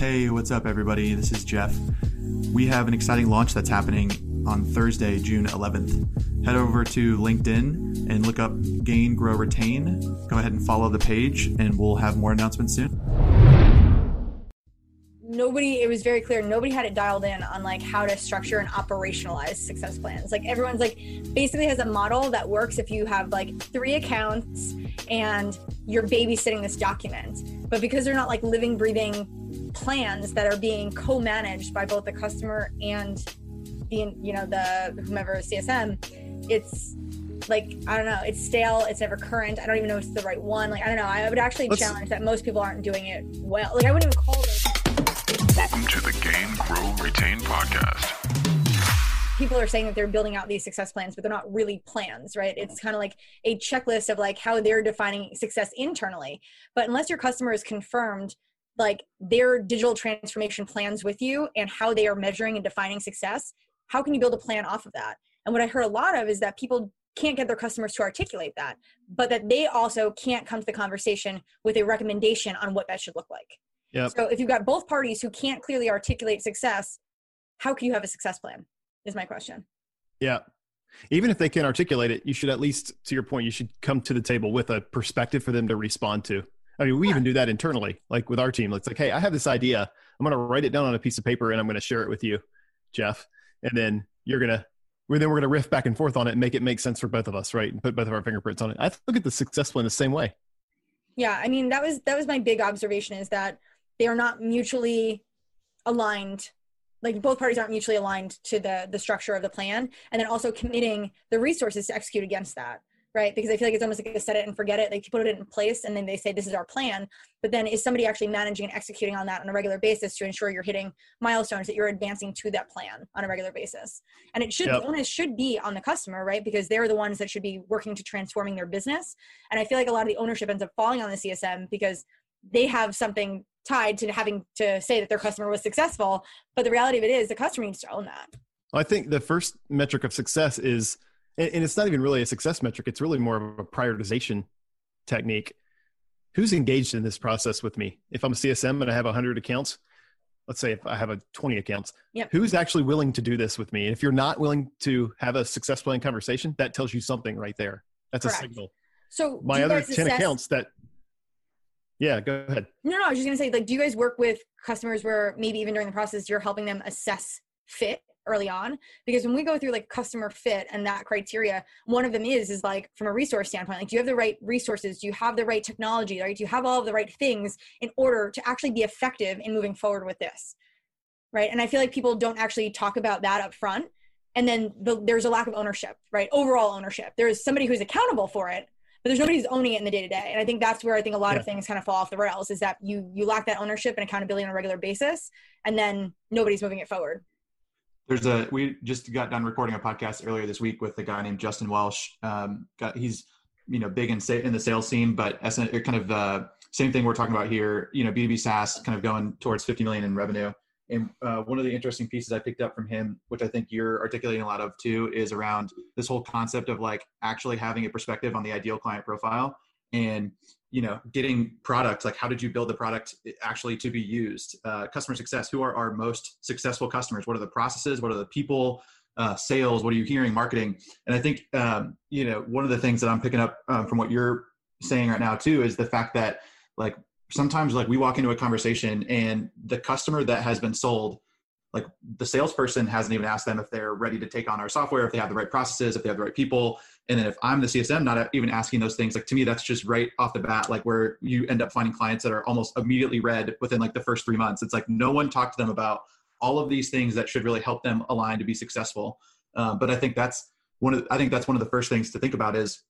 Hey, what's up, everybody? This is Jeff. We have an exciting launch that's happening on Thursday, June 11th. Head over to LinkedIn and look up Gain, Grow, Retain. Go ahead and follow the page, and we'll have more announcements soon. It was very clear, nobody had it dialed in on like how to structure and operationalize success plans. Like everyone's like basically has a model that works if you have like 3 accounts and you're babysitting this document. But because they're not like living, breathing plans that are being co-managed by both the customer and the, you know, the whomever CSM, it's like, I don't know, it's stale, it's never current. I don't even know if it's the right one. Like, I don't know. I would actually challenge that most people aren't doing it well. Like I wouldn't even call it. Welcome to the Gain, Grow, Retain podcast. People are saying that they're building out these success plans, but they're not really plans, right? It's kind of like a checklist of like how they're defining success internally. But unless your customer is confirmed, like their digital transformation plans with you and how they are measuring and defining success, how can you build a plan off of that? And what I heard a lot of is that people can't get their customers to articulate that, but that they also can't come to the conversation with a recommendation on what that should look like. Yep. So if you've got both parties who can't clearly articulate success, how can you have a success plan is my question. Yeah. Even if they can't articulate it, you should at least, to your point, you should come to the table with a perspective for them to respond to. I mean, we even do that internally, like with our team. It's like, hey, I have this idea. I'm going to write it down on a piece of paper and I'm going to share it with you, Jeff. And then we're going to riff back and forth on it and make it make sense for both of us, right? And put both of our fingerprints on it. I look at the success plan the same way. Yeah. I mean, that was my big observation is that they are not mutually aligned, like both parties aren't mutually aligned to the structure of the plan, and then also committing the resources to execute against that, right? Because I feel like it's almost like a set it and forget it. Like you put it in place and then they say, this is our plan, but then is somebody actually managing and executing on that on a regular basis to ensure you're hitting milestones, that you're advancing to that plan on a regular basis? And it should, the onus should be on the customer, right? Because they're the ones that should be working to transforming their business. And I feel like a lot of the ownership ends up falling on the CSM because they have something tied to having to say that their customer was successful. But the reality of it is the customer needs to own that. I think the first metric of success is, and it's not even really a success metric, it's really more of a prioritization technique. Who's engaged in this process with me? If I'm a CSM and I have 100 accounts, let's say if I have 20 accounts, who's actually willing to do this with me? And if you're not willing to have a success plan conversation, that tells you something right there. That's correct. A signal. So my other 10 accounts that... Yeah, go ahead. No, I was just going to say, like, do you guys work with customers where maybe even during the process, you're helping them assess fit early on? Because when we go through like customer fit and that criteria, one of them is like from a resource standpoint, like do you have the right resources? Do you have the right technology? Right? Do you have all of the right things in order to actually be effective in moving forward with this? Right? And I feel like people don't actually talk about that up front. And then there's a lack of ownership, right? Overall ownership. There's somebody who's accountable for it, but there's nobody who's owning it in the day-to-day. And I think that's where I think a lot of things kind of fall off the rails is that you lack that ownership and accountability on a regular basis, and then nobody's moving it forward. We just got done recording a podcast earlier this week with a guy named Justin Welsh. He's, big in the sales scene, but kind of the same thing we're talking about here, B2B SaaS kind of going towards 50 million in revenue. And one of the interesting pieces I picked up from him, which I think you're articulating a lot of too, is around this whole concept of like actually having a perspective on the ideal client profile and, getting products, like how did you build the product actually to be used? Customer success, who are our most successful customers? What are the processes? What are the people? Sales, what are you hearing? Marketing? And I think, one of the things that I'm picking up from what you're saying right now too is the fact that like, sometimes like we walk into a conversation and the customer that has been sold, like the salesperson hasn't even asked them if they're ready to take on our software, if they have the right processes, if they have the right people. And then if I'm the CSM, not even asking those things, like to me, that's just right off the bat, like where you end up finding clients that are almost immediately red within like the first 3 months. It's like, no one talked to them about all of these things that should really help them align to be successful. But I think that's one of the first things to think about is,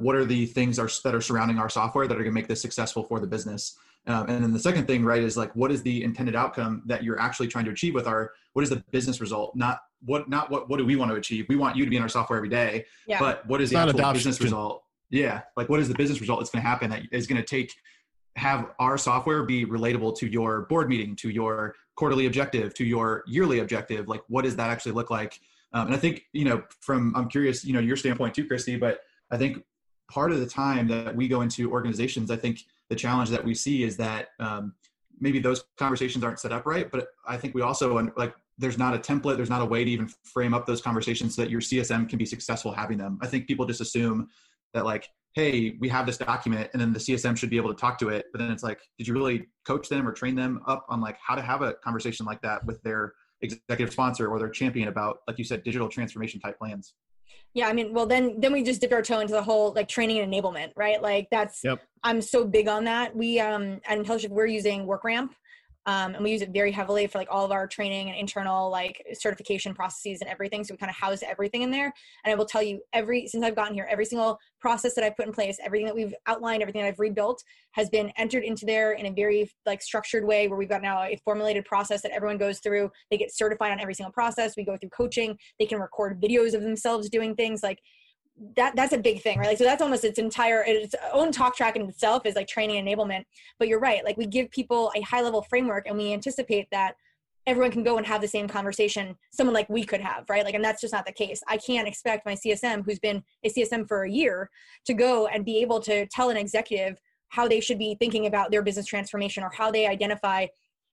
what are the things that are surrounding our software that are going to make this successful for the business? And then the second thing, right, is like, what is the intended outcome that you're actually trying to achieve with what is the business result? Not what do we want to achieve? We want you to be in our software every day, but what is the actual business result? Yeah. Like what is the business result that's going to happen that is going to have our software be relatable to your board meeting, to your quarterly objective, to your yearly objective? Like, what does that actually look like? And I think, I'm curious, your standpoint too, Christy, but I think part of the time that we go into organizations, I think the challenge that we see is that maybe those conversations aren't set up right, but I think we also, like, there's not a template, there's not a way to even frame up those conversations so that your CSM can be successful having them. I think people just assume that, like, hey, we have this document and then the CSM should be able to talk to it. But then it's like, did you really coach them or train them up on, like, how to have a conversation like that with their executive sponsor or their champion about, like you said, digital transformation type plans? Yeah, I mean, well, then we just dipped our toe into the whole, like, training and enablement, right? Like, that's, yep. I'm so big on that. We, at IntelliShift, we're using WorkRamp, and we use it very heavily for, like, all of our training and internal, like, certification processes and everything. So we kind of house everything in there. And I will tell you, since I've gotten here, every single process that I've put in place, everything that we've outlined, everything that I've rebuilt has been entered into there in a very, like, structured way, where we've got now a formulated process that everyone goes through. They get certified on every single process. We go through coaching. They can record videos of themselves doing things like that. That's a big thing, right? Like, so that's almost its own talk track in itself, is like training enablement. But you're right. Like, we give people a high level framework and we anticipate that everyone can go and have the same conversation someone like we could have, right? Like, and that's just not the case. I can't expect my CSM, who's been a CSM for a year, to go and be able to tell an executive how they should be thinking about their business transformation, or how they identify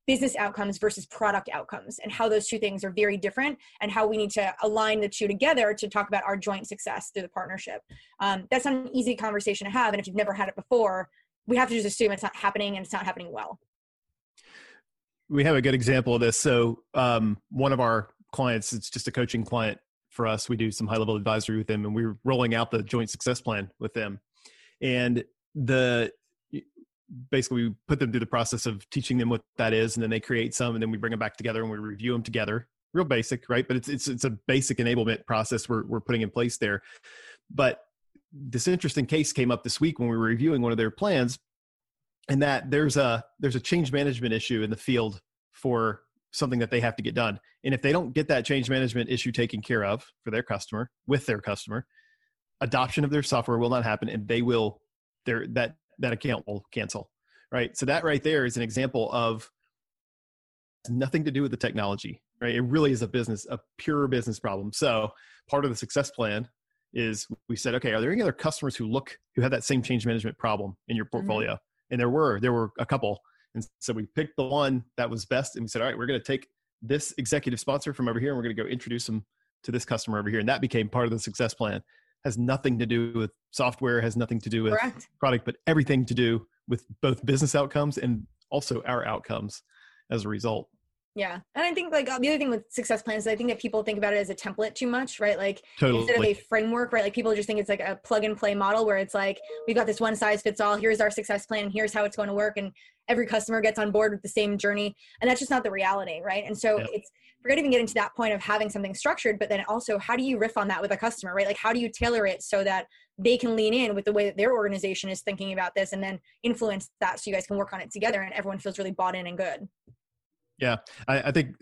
business outcomes versus product outcomes, and how those two things are very different, and how we need to align the two together to talk about our joint success through the partnership. That's not an easy conversation to have. And if you've never had it before, we have to just assume it's not happening, and it's not happening well. We have a good example of this. So one of our clients, it's just a coaching client for us. We do some high level advisory with them, and we're rolling out the joint success plan with them. And basically we put them through the process of teaching them what that is, and then they create some, and then we bring them back together and we review them together. Real basic, right? But it's a basic enablement process we're putting in place there. But this interesting case came up this week when we were reviewing one of their plans, and that there's a change management issue in the field for something that they have to get done. And if they don't get that change management issue taken care of for their customer, with their customer, adoption of their software will not happen, and they will, that account will cancel, right? So that right there is an example of nothing to do with the technology, right? It really is a pure business problem. So part of the success plan is we said, okay, are there any other customers who have that same change management problem in your portfolio? Mm-hmm. And there were a couple. And so we picked the one that was best, and we said, all right, we're going to take this executive sponsor from over here, and we're going to go introduce them to this customer over here. And that became part of the success plan. Has nothing to do with software, has nothing to do with Correct. Product, but everything to do with both business outcomes and also our outcomes as a result. Yeah. And I think, like, the other thing with success plans is I think that people think about it as a template too much, right? Like, totally. Instead of a framework, right? Like, people just think it's like a plug and play model where it's like, we've got this one size fits all. Here's our success plan. And here's how it's going to work. And every customer gets on board with the same journey. And that's just not the reality, right? And so yep. We're going to even get into that point of having something structured, but then also, how do you riff on that with a customer, right? Like, how do you tailor it so that they can lean in with the way that their organization is thinking about this, and then influence that so you guys can work on it together and everyone feels really bought in and good. Yeah, I think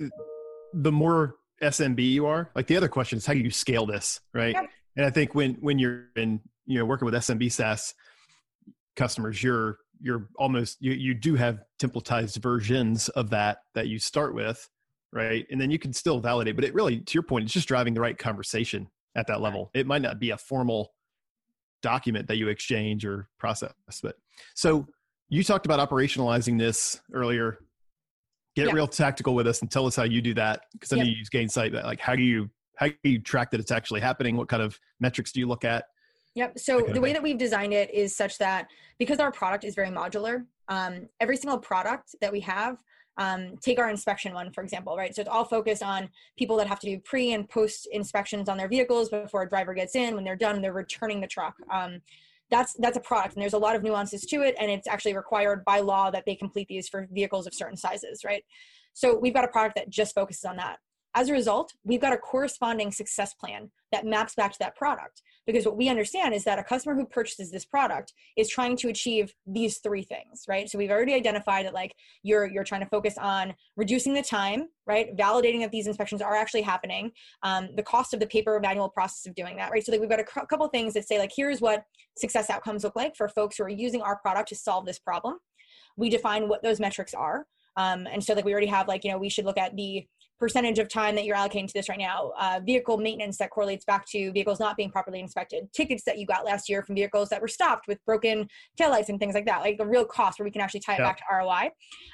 the more SMB you are, like, the other question is, how do you scale this, right? Yeah. And I think when you're in, you know, working with SMB SaaS customers, you're almost, you do have templatized versions of that you start with, right? And then you can still validate, but it really, to your point, it's just driving the right conversation at that level. It might not be a formal document that you exchange or process, but so you talked about operationalizing this earlier. Get yep. real tactical with us and tell us how you do that, because I know yep. you use Gainsight, but, like, how do you track that it's actually happening? What kind of metrics do you look at? Yep. So the way that we've designed it is such that, because our product is very modular, every single product that we have, take our inspection one, for example, right? So it's all focused on people that have to do pre and post inspections on their vehicles before a driver gets in. When they're done, they're returning the truck. That's a product, and there's a lot of nuances to it, and it's actually required by law that they complete these for vehicles of certain sizes, right? So we've got a product that just focuses on that. As a result, we've got a corresponding success plan that maps back to that product, because what we understand is that a customer who purchases this product is trying to achieve these three things, right? So we've already identified that, like, you're trying to focus on reducing the time, right? Validating that these inspections are actually happening, the cost of the paper manual process of doing that, right? So, like, we've got a couple things that say, like, here's what success outcomes look like for folks who are using our product to solve this problem. We define what those metrics are. And so, like, we already have, like, you know, we should look at the percentage of time that you're allocating to this right now, vehicle maintenance that correlates back to vehicles not being properly inspected, tickets that you got last year from vehicles that were stopped with broken taillights and things like that, like the real cost where we can actually tie it back to ROI.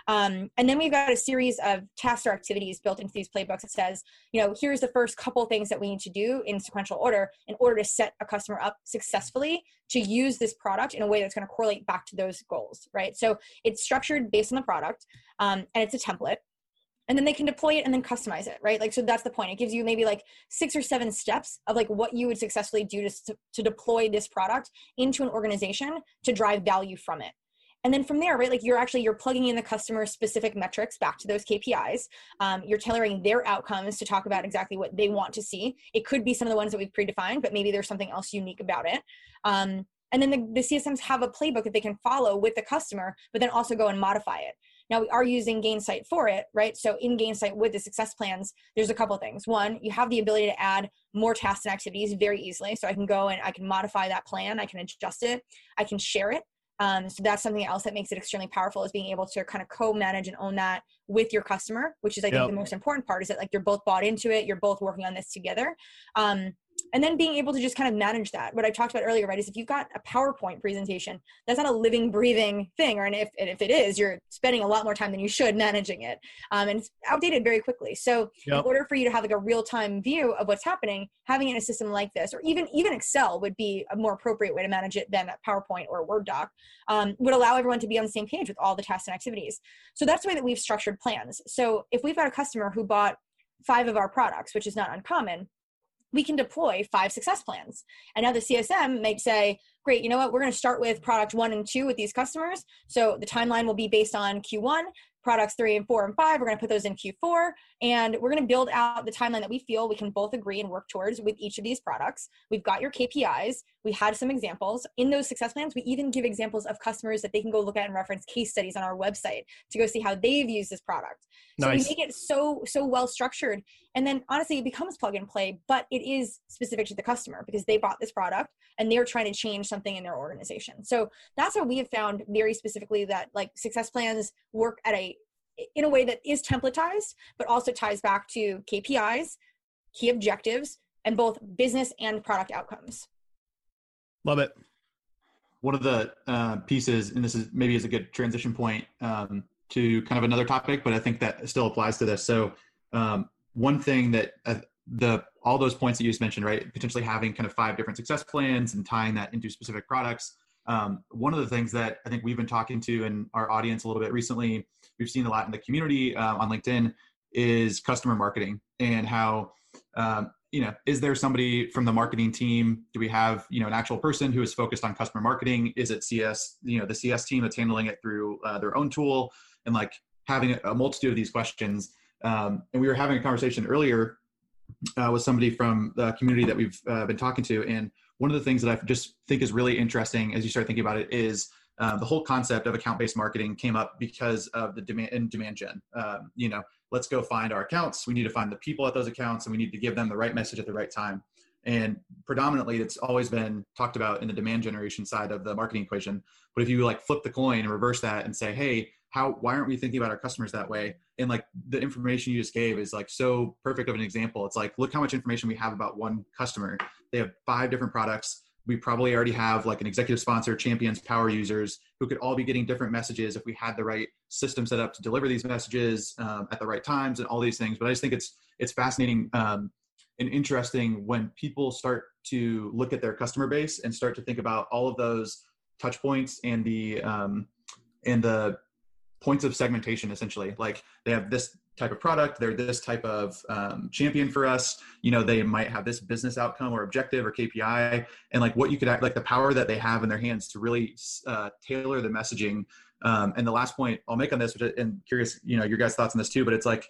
And then we've got a series of tasks or activities built into these playbooks that says, you know, here's the first couple things that we need to do in sequential order in order to set a customer up successfully to use this product in a way that's going to correlate back to those goals, right? So it's structured based on the product, and it's a template. And then they can deploy it and then customize it, right? Like, so that's the point. It gives you maybe like 6 or 7 steps of like what you would successfully do to deploy this product into an organization to drive value from it. And then from there, right, like you're plugging in the customer specific metrics back to those KPIs. You're tailoring their outcomes to talk about exactly what they want to see. It could be some of the ones that we've predefined, but maybe there's something else unique about it. And then the CSMs have a playbook that they can follow with the customer, but then also go and modify it. Now we are using Gainsight for it, right? So in Gainsight with the success plans, there's a couple of things. One, you have the ability to add more tasks and activities very easily. So I can go and I can modify that plan. I can adjust it. I can share it. So that's something else that makes it extremely powerful, is being able to kind of co-manage and own that with your customer, which is, I think, the most important part, is that like you're both bought into it. You're both working on this together. And then being able to just kind of manage that. What I talked about earlier, right, is if you've got a PowerPoint presentation, that's not a living, breathing thing. Or and if it is, you're spending a lot more time than you should managing it. And it's outdated very quickly. So in order for you to have like a real-time view of what's happening, having it in a system like this, or even Excel would be a more appropriate way to manage it than that PowerPoint or Word doc, would allow everyone to be on the same page with all the tasks and activities. So that's the way that we've structured plans. So if we've got a customer who bought 5 of our products, which is not uncommon, we can deploy 5 success plans. And now the CSM might say, great, you know what, we're going to start with product 1 and 2 with these customers. So the timeline will be based on Q1, products 3 and 4 and 5. We're going to put those in Q4. And we're going to build out the timeline that we feel we can both agree and work towards with each of these products. We've got your KPIs. We had some examples. In those success plans, we even give examples of customers that they can go look at and reference case studies on our website to go see how they've used this product. So we make it so well structured. And then honestly, it becomes plug and play, but it is specific to the customer because they bought this product and they're trying to change something in their organization. So that's what we have found very specifically, that like success plans work in a way that is templatized, but also ties back to KPIs, key objectives, and both business and product outcomes. Love it. One of the pieces, and this is maybe is a good transition point to kind of another topic, but I think that still applies to this. So one thing that all those points that you just mentioned, right? Potentially having kind of 5 different success plans and tying that into specific products. One of the things that I think we've been talking to in our audience a little bit recently, we've seen a lot in the community on LinkedIn, is customer marketing and how, you know, is there somebody from the marketing team? Do we have, you know, an actual person who is focused on customer marketing? Is it CS, you know, the CS team that's handling it through their own tool? And like having a multitude of these questions. And we were having a conversation earlier with somebody from the community that we've been talking to. And one of the things that I just think is really interesting as you start thinking about it is the whole concept of account-based marketing came up because of the demand gen. You know, let's go find our accounts. We need to find the people at those accounts, and we need to give them the right message at the right time. And predominantly, it's always been talked about in the demand generation side of the marketing equation. But if you like flip the coin and reverse that and say, hey, why aren't we thinking about our customers that way? And like the information you just gave is like so perfect of an example. It's like, look how much information we have about one customer. They have 5 different products. We probably already have like an executive sponsor, champions, power users who could all be getting different messages if we had the right system set up to deliver these messages at the right times and all these things. But I just think it's fascinating and interesting when people start to look at their customer base and start to think about all of those touch points and the points of segmentation, essentially. Like they have this type of product, they're this type of champion for us, you know, they might have this business outcome or objective or KPI, and like what you could act like the power that they have in their hands to really tailor the messaging. And the last point I'll make on this, which I'm curious, you know, your guys' thoughts on this too, but it's like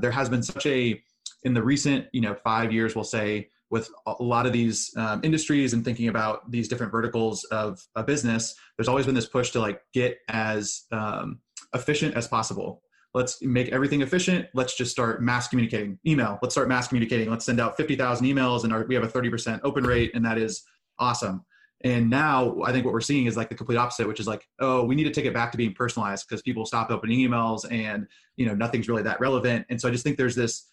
there has been such a, in the recent, you know, 5 years, we'll say, with a lot of these industries and thinking about these different verticals of a business, there's always been this push to like get as efficient as possible. Let's make everything efficient. Let's just start mass communicating. Email. Let's start mass communicating. Let's send out 50,000 emails, and we have a 30% open rate, and that is awesome. And now I think what we're seeing is like the complete opposite, which is like, oh, we need to take it back to being personalized because people stop opening emails and, you know, nothing's really that relevant. And so I just think there's this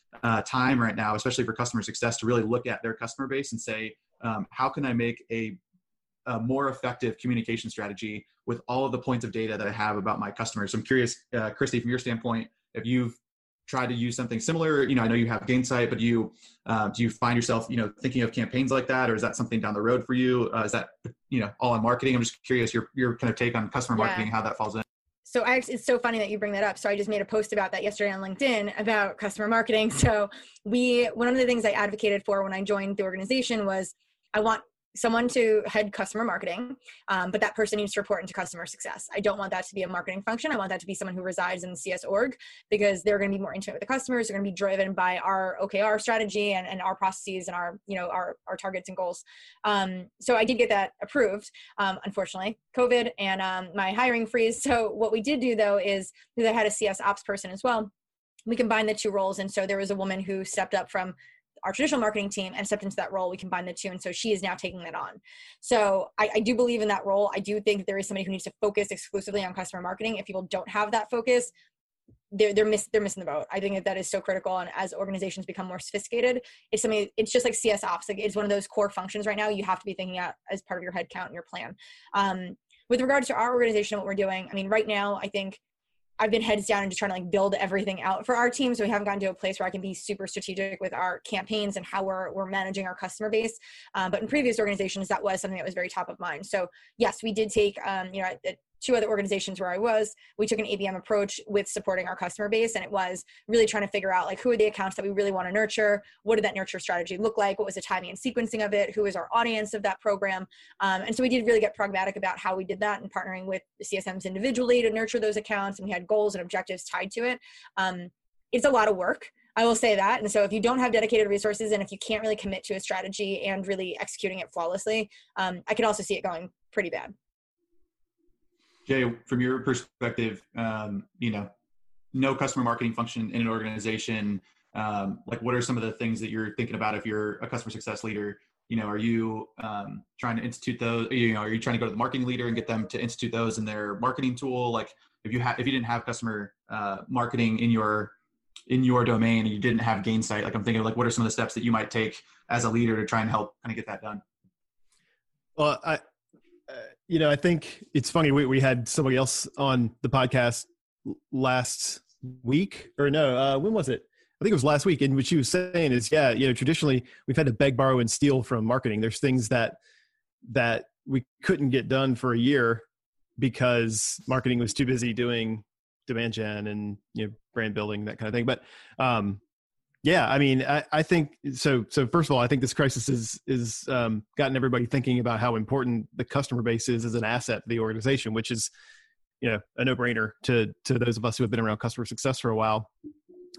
time right now, especially for customer success, to really look at their customer base and say, how can I make a more effective communication strategy with all of the points of data that I have about my customers? So I'm curious, Christy, from your standpoint, if you've tried to use something similar, you know, I know you have Gainsight, but do you find yourself, you know, thinking of campaigns like that, or is that something down the road for you? Is that, you know, all on marketing? I'm just curious your kind of take on customer marketing, how that falls in. So it's so funny that you bring that up. So I just made a post about that yesterday on LinkedIn about customer marketing. So one of the things I advocated for when I joined the organization was I want someone to head customer marketing, but that person needs to report into customer success. I don't want that to be a marketing function. I want that to be someone who resides in the CS org, because they're going to be more intimate with the customers. They're going to be driven by our OKR strategy and our processes and our, you know, our targets and goals. So I did get that approved, unfortunately, COVID and my hiring freeze. So what we did do though is, because I had a CS ops person as well, we combined the two roles. And so there was a woman who stepped up from our traditional marketing team and stepped into that role. We combined the two. And so she is now taking that on. So I do believe in that role. I do think there is somebody who needs to focus exclusively on customer marketing. If people don't have that focus, they're missing the boat. I think that is so critical. And as organizations become more sophisticated, it's just like CS ops. Like, it's one of those core functions right now you have to be thinking about as part of your headcount and your plan. With regards to our organization, what we're doing, I mean, right now, I think I've been heads down and just trying to like build everything out for our team. So we haven't gotten to a place where I can be super strategic with our campaigns and how we're managing our customer base. But in previous organizations, that was something that was very top of mind. So yes, we did take, you know, at two other organizations where I was, we took an ABM approach with supporting our customer base. And it was really trying to figure out like, who are the accounts that we really want to nurture? What did that nurture strategy look like? What was the timing and sequencing of it? Who is our audience of that program? And so we did really get pragmatic about how we did that and partnering with the CSMs individually to nurture those accounts. And we had goals and objectives tied to it. It's a lot of work, I will say that. And so if you don't have dedicated resources and if you can't really commit to a strategy and really executing it flawlessly, I could also see it going pretty bad. Jay, from your perspective, you know, no customer marketing function in an organization, like what are some of the things that you're thinking about if you're a customer success leader? You know, are you trying to institute those, you know, are you trying to go to the marketing leader and get them to institute those in their marketing tool? Like if you didn't have customer marketing in your domain and you didn't have Gainsight, like I'm thinking like, what are some of the steps that you might take as a leader to try and help kind of get that done? Well, you know, I think it's funny. We had somebody else on the podcast last week, or no, when was it? I think it was last week. And what she was saying is, yeah, you know, traditionally we've had to beg, borrow, and steal from marketing. There's things that we couldn't get done for a year because marketing was too busy doing demand gen and, you know, brand building, that kind of thing. But yeah, I mean, I think so. So first of all, I think this crisis is gotten everybody thinking about how important the customer base is as an asset for the organization, which is, you know, a no-brainer to those of us who have been around customer success for a while,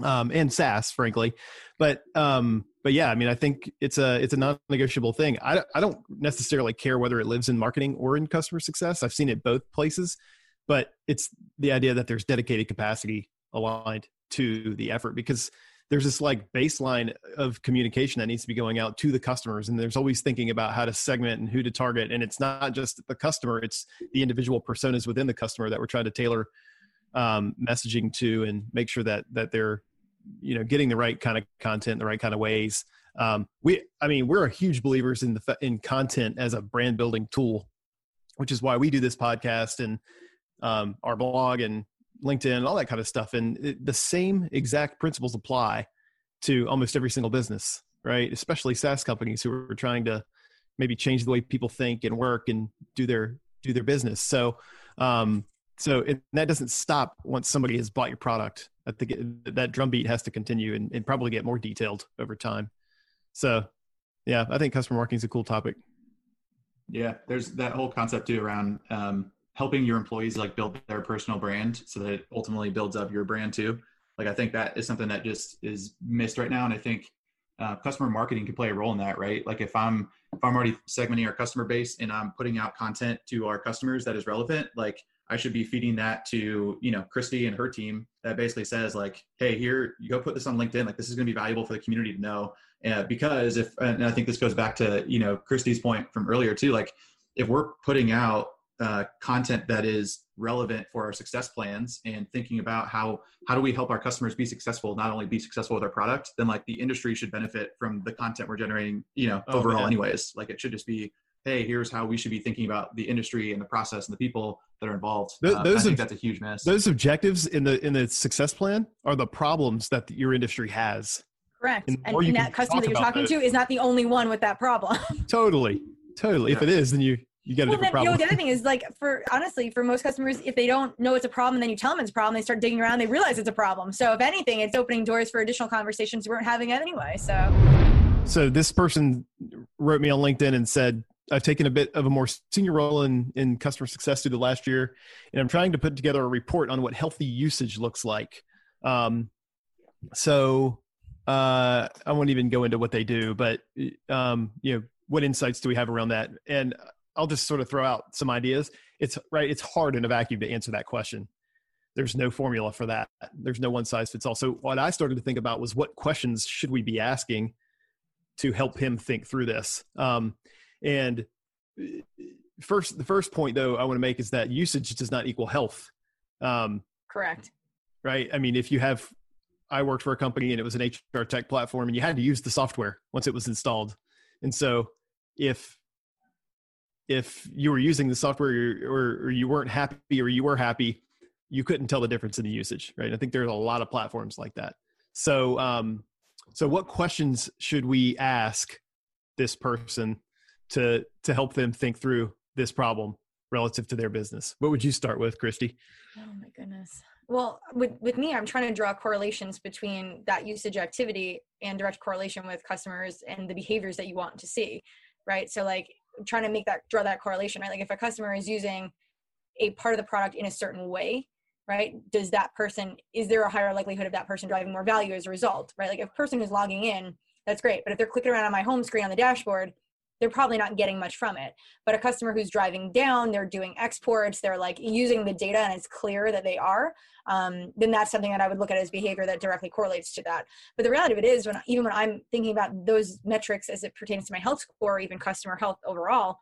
and SaaS, frankly. But yeah, I mean, I think it's a non-negotiable thing. I don't necessarily care whether it lives in marketing or in customer success. I've seen it both places, but it's the idea that there's dedicated capacity aligned to the effort, because there's this like baseline of communication that needs to be going out to the customers. And there's always thinking about how to segment and who to target. And it's not just the customer, it's the individual personas within the customer that we're trying to tailor messaging to and make sure that they're, you know, getting the right kind of content, the right kind of ways. We're huge believers in content as a brand building tool, which is why we do this podcast and our blog and LinkedIn, all that kind of stuff. And the same exact principles apply to almost every single business, right? Especially SaaS companies who are trying to maybe change the way people think and work and do their business. So that doesn't stop once somebody has bought your product. I think that drumbeat has to continue and probably get more detailed over time. So yeah, I think customer marketing is a cool topic. Yeah. There's that whole concept too around, helping your employees like build their personal brand so that it ultimately builds up your brand too. Like, I think that is something that just is missed right now. And I think customer marketing can play a role in that, right? Like if I'm already segmenting our customer base and I'm putting out content to our customers that is relevant, like I should be feeding that to, you know, Christy and her team that basically says like, hey, here, you go put this on LinkedIn. Like this is going to be valuable for the community to know. And I think this goes back to, you know, Christy's point from earlier too, like, if we're putting out content that is relevant for our success plans and thinking about how do we help our customers be successful, not only be successful with our product, then like the industry should benefit from the content we're generating, you know, overall anyways. Like it should just be, hey, here's how we should be thinking about the industry and the process and the people that are involved. I think that's a huge mess. Those objectives in the success plan are the problems that your industry has. Correct. And that customer that you're talking to is not the only one with that problem. Totally. Yeah. If it is, then you get a different problem. You know, the other thing is, like, honestly, for most customers, if they don't know it's a problem, then you tell them it's a problem, they start digging around, they realize it's a problem. So if anything, it's opening doors for additional conversations we weren't having anyway. So this person wrote me on LinkedIn and said, I've taken a bit of a more senior role in customer success through the last year, and I'm trying to put together a report on what healthy usage looks like. I won't even go into what they do, but what insights do we have around that? And I'll just sort of throw out some ideas. It's hard in a vacuum to answer that question. There's no formula for that. There's no one size fits all. So what I started to think about was, what questions should we be asking to help him think through this? And the first point, though, I want to make is that usage does not equal health. Correct. Right. I mean, I worked for a company and it was an HR tech platform, and you had to use the software once it was installed. And so if you were using the software or you weren't happy, or you were happy, you couldn't tell the difference in the usage. Right. I think there's a lot of platforms like that. So what questions should we ask this person to help them think through this problem relative to their business? What would you start with, Christy? Oh my goodness. Well, with me, I'm trying to draw correlations between that usage activity and direct correlation with customers and the behaviors that you want to see, right? So like trying to draw that correlation, right? Like if a customer is using a part of the product in a certain way, right? Is there a higher likelihood of that person driving more value as a result, right? Like if a person is logging in, that's great. But if they're clicking around on my home screen on the dashboard, they're probably not getting much from it. But a customer who's driving down, they're doing exports, they're like using the data, and it's clear that they are, then that's something that I would look at as behavior that directly correlates to that. But the reality of it is, even when I'm thinking about those metrics as it pertains to my health score, or even customer health overall,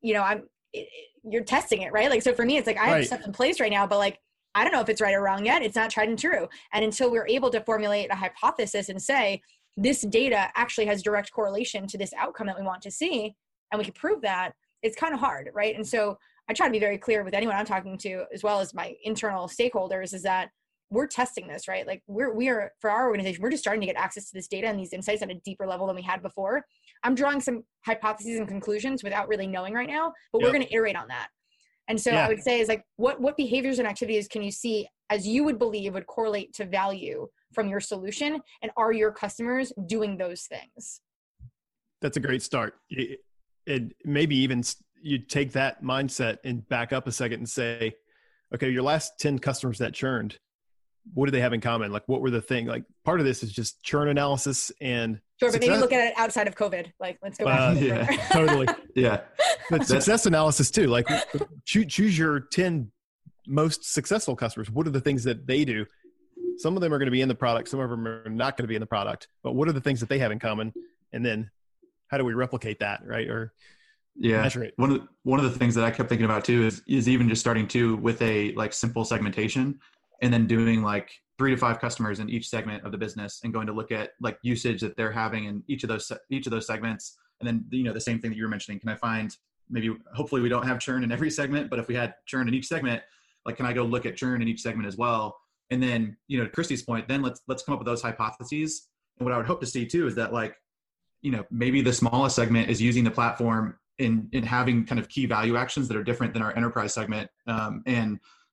you're testing it, right? Like, so for me, it's like, I have stuff in place right now, but like, I don't know if it's right or wrong yet. It's not tried and true. And until we're able to formulate a hypothesis and say, this data actually has direct correlation to this outcome that we want to see, and we can prove that, it's kind of hard, right? And so I try to be very clear with anyone I'm talking to, as well as my internal stakeholders, is that we're testing this, right? Like we are, for our organization, we're just starting to get access to this data and these insights at a deeper level than we had before. I'm drawing some hypotheses and conclusions without really knowing right now, but we're going to iterate on that. And so I would say is like, what behaviors and activities can you see as you would believe would correlate to value from your solution, and are your customers doing those things? That's a great start. It maybe even you take that mindset and back up a second and say, okay, your last 10 customers that churned, what do they have in common? Like, what were the thing? Like, part of this is just churn analysis and success. But maybe look at it outside of COVID. Like, let's go back. Totally. Yeah. But success analysis too. Like, choose your 10 most successful customers. What are the things that they do? Some of them are going to be in the product. Some of them are not going to be in the product. But what are the things that they have in common? And then how do we replicate that, right? Or measure it. One of the things that I kept thinking about too is even just starting too with a like simple segmentation, and then doing like 3 to 5 customers in each segment of the business, and going to look at like usage that they're having in each of those segments. And then, you know, the same thing that you were mentioning. Can I find, maybe hopefully we don't have churn in every segment, but if we had churn in each segment, like can I go look at churn in each segment as well? And then, you know, to Christy's point, then let's come up with those hypotheses. And what I would hope to see too is that, like, you know, maybe the smallest segment is using the platform in having kind of key value actions that are different than our enterprise segment. If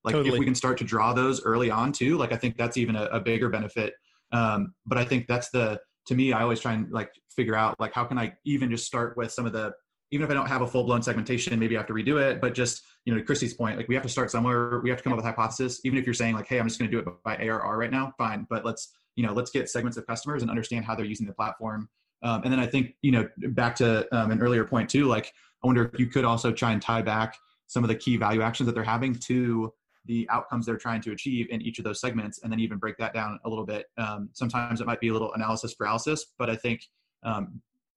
we can start to draw those early on too, like I think that's even a bigger benefit. But I think that's to me, I always try and like figure out like how can I even just start with some of the, even if I don't have a full-blown segmentation, maybe I have to redo it. But just, you know, to Christy's point, like we have to start somewhere. We have to come up with a hypothesis. Even if you're saying like, hey, I'm just going to do it by ARR right now, fine. But let's get segments of customers and understand how they're using the platform. And then I think, you know, back to an earlier point too, like I wonder if you could also try and tie back some of the key value actions that they're having to the outcomes they're trying to achieve in each of those segments, and then even break that down a little bit. Sometimes it might be a little analysis paralysis, but I think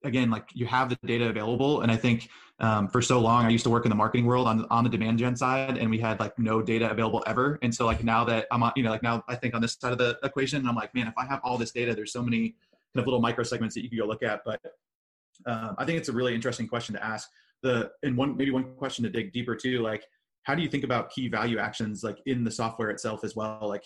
again, like you have the data available. And I think for so long, I used to work in the marketing world on the demand gen side, and we had like no data available ever. And so like now that I'm on, you know, like now I think on this side of the equation, I'm like, man, if I have all this data, there's so many kind of little micro segments that you can go look at. But I think it's a really interesting question to ask. And maybe one question to dig deeper too, like, how do you think about key value actions, like in the software itself as well? Like,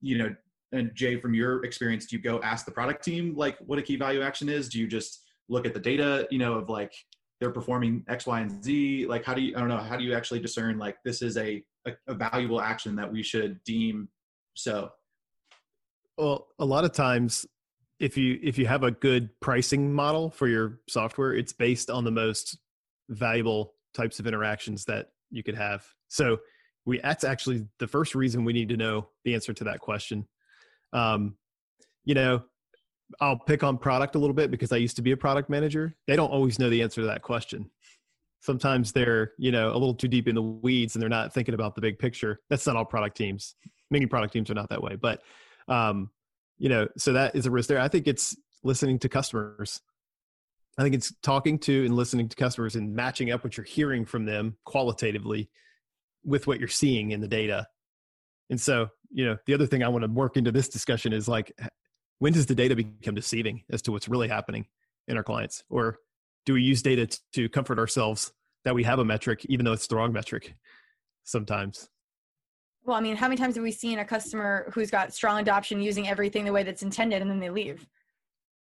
you know, and Jay, from your experience, do you go ask the product team, like what a key value action is? Do you just look at the data, you know, of like they're performing X, Y, and Z? Like, how do you, I don't know, how do you actually discern like this is a valuable action that we should deem so? Well, a lot of times, if you have a good pricing model for your software, it's based on the most valuable types of interactions that you could have. So that's actually the first reason we need to know the answer to that question. You know, I'll pick on product a little bit because I used to be a product manager. They don't always know the answer to that question. Sometimes they're, you know, a little too deep in the weeds and they're not thinking about the big picture. That's not all product teams. Many product teams are not that way, but, you know, so that is a risk there. I think it's listening to customers. I think it's talking to and listening to customers and matching up what you're hearing from them qualitatively with what you're seeing in the data. And so, you know, the other thing I want to work into this discussion is like, when does the data become deceiving as to what's really happening in our clients? Or do we use data to comfort ourselves that we have a metric, even though it's the wrong metric sometimes? Well, I mean, how many times have we seen a customer who's got strong adoption using everything the way that's intended and then they leave?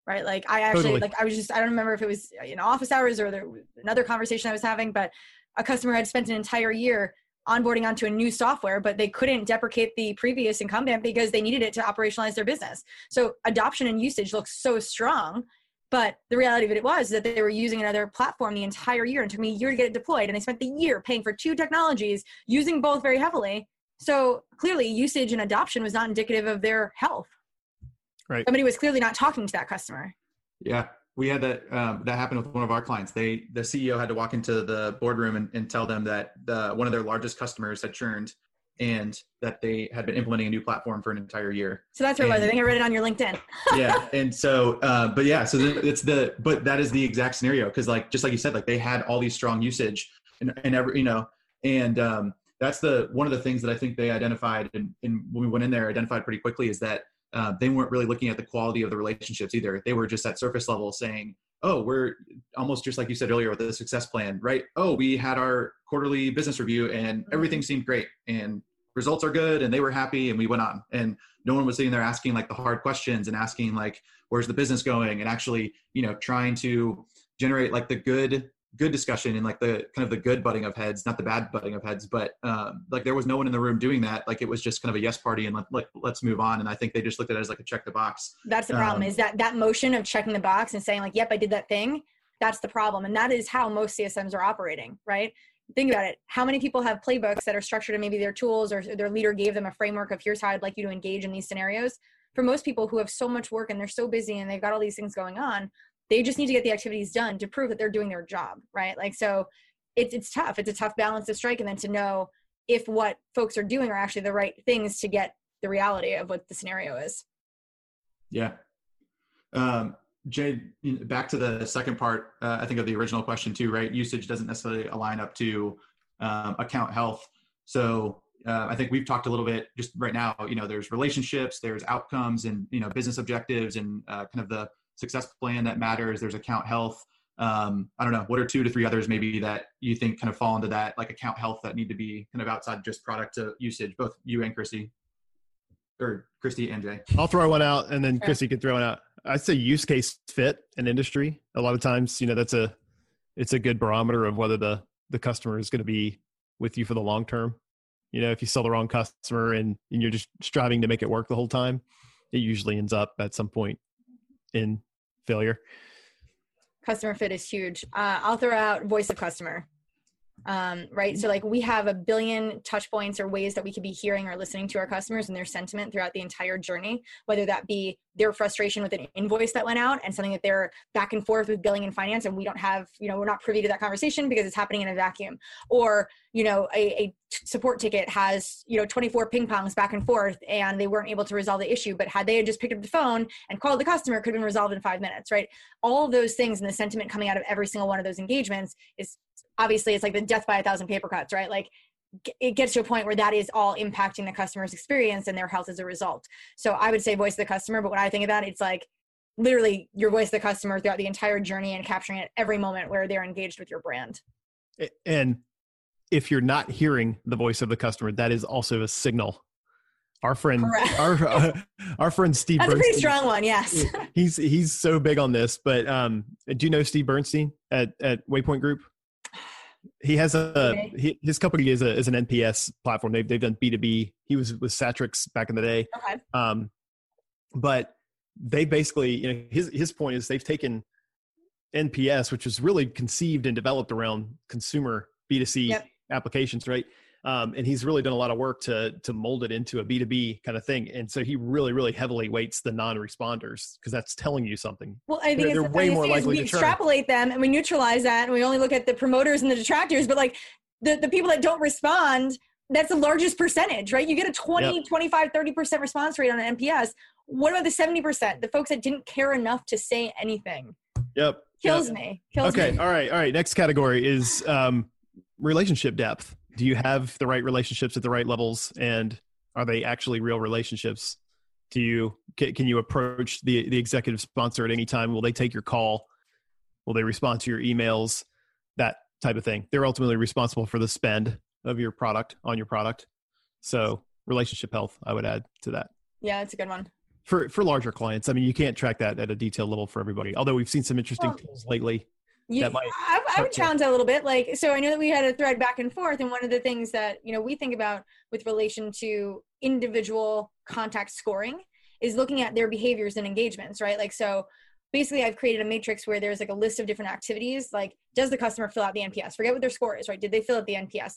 Right? Like I actually, totally. Like I was just, I don't remember if it was in office hours or another conversation I was having, but a customer had spent an entire year onboarding onto a new software, but they couldn't deprecate the previous incumbent because they needed it to operationalize their business. So adoption and usage looks so strong, but the reality of it was that they were using another platform the entire year, and took me a year to get it deployed. And they spent the year paying for two technologies, using both very heavily. So clearly usage and adoption was not indicative of their health. Right. Somebody was clearly not talking to that customer. Yeah. We had that, that happened with one of our clients. The CEO had to walk into the boardroom and tell them that one of their largest customers had churned and that they had been implementing a new platform for an entire year. So that's what it was. I think I read it on your LinkedIn. Yeah. And so, but yeah, so but that is the exact scenario. Cause like, just like you said, like they had all these strong usage and every, you know, and, that's one of the things that I think they identified and when we went in there, identified pretty quickly is that they weren't really looking at the quality of the relationships either. They were just at surface level saying, oh, we're almost just like you said earlier with the success plan, right? Oh, we had our quarterly business review and everything seemed great and results are good and they were happy and we went on. And no one was sitting there asking like the hard questions and asking like, where's the business going? And actually, you know, trying to generate like the good discussion and like the kind of the good butting of heads, not the bad butting of heads, but like there was no one in the room doing that. Like it was just kind of a yes party and let's move on. And I think they just looked at it as like a check the box. That's the problem is that motion of checking the box and saying like, yep, I did that thing. That's the problem. And that is how most CSMs are operating, right? Think about it. How many people have playbooks that are structured and maybe their tools or their leader gave them a framework of here's how I'd like you to engage in these scenarios? For most people who have so much work and they're so busy and they've got all these things going on, they just need to get the activities done to prove that they're doing their job, right? Like, so it's tough. It's a tough balance to strike. And then to know if what folks are doing are actually the right things to get the reality of what the scenario is. Yeah. Jay, back to the second part, I think of the original question too, right? Usage doesn't necessarily align up to account health. So I think we've talked a little bit just right now, you know, there's relationships, there's outcomes and, you know, business objectives and kind of the success plan that matters. There's account health. I don't know, what are 2 to 3 others maybe that you think kind of fall into that like account health that need to be kind of outside just product to usage, both you and Christy, or Christy and Jay? I'll throw one out and then Christy can throw one out. I'd say use case fit and industry. A lot of times, you know, it's a good barometer of whether the customer is going to be with you for the long term. You know, if you sell the wrong customer and you're just striving to make it work the whole time, it usually ends up at some point in failure. Customer fit is huge. I'll throw out voice of customer. right? So like we have a billion touch points or ways that we could be hearing or listening to our customers and their sentiment throughout the entire journey, whether that be their frustration with an invoice that went out and something that they're back and forth with billing and finance, and we don't have, you know, we're not privy to that conversation because it's happening in a vacuum. Or, you know, a support ticket has, you know, 24 ping pongs back and forth and they weren't able to resolve the issue, but had they had just picked up the phone and called the customer, it could have been resolved in 5 minutes, right? All of those things and the sentiment coming out of every single one of those engagements is obviously, it's like the death by a thousand paper cuts, right? Like it gets to a point where that is all impacting the customer's experience and their health as a result. So I would say voice of the customer, but when I think about it, it's like literally your voice of the customer throughout the entire journey and capturing it at every moment where they're engaged with your brand. And if you're not hearing the voice of the customer, that is also a signal. Our friend, our friend Steve Bernstein. That's a pretty strong one, yes. He's so big on this, but do you know Steve Bernstein at Waypoint Group? He has his company is an NPS platform. They've done B2B. He was with Satrix back in the day. Okay. But they basically, you know, his point is they've taken NPS, which was really conceived and developed around consumer B2C applications, right? And he's really done a lot of work to mold it into a B2B kind of thing. And so he really, really heavily weights the non-responders because that's telling you something. Well, I think they're way more likely to extrapolate them and we neutralize that and we only look at the promoters and the detractors, but like the people that don't respond, that's the largest percentage, right? You get a 20, 25, 30% response rate on an NPS. What about the 70%? The folks that didn't care enough to say anything. Yep. Kills me. Okay. All right. Next category is relationship depth. Do you have the right relationships at the right levels, and are they actually real relationships? Can you approach the executive sponsor at any time? Will they take your call? Will they respond to your emails? That type of thing. They're ultimately responsible for the spend of your product on your product. So relationship health, I would add to that. Yeah, that's a good one. For larger clients, I mean, you can't track that at a detailed level for everybody. Although we've seen some interesting tools lately. I would challenge that a little bit. Like, so I know that we had a thread back and forth, and one of the things that, you know, we think about with relation to individual contact scoring is looking at their behaviors and engagements, right? Like, so basically I've created a matrix where there's like a list of different activities. Like, does the customer fill out the NPS? Forget what their score is, right? Did they fill out the NPS?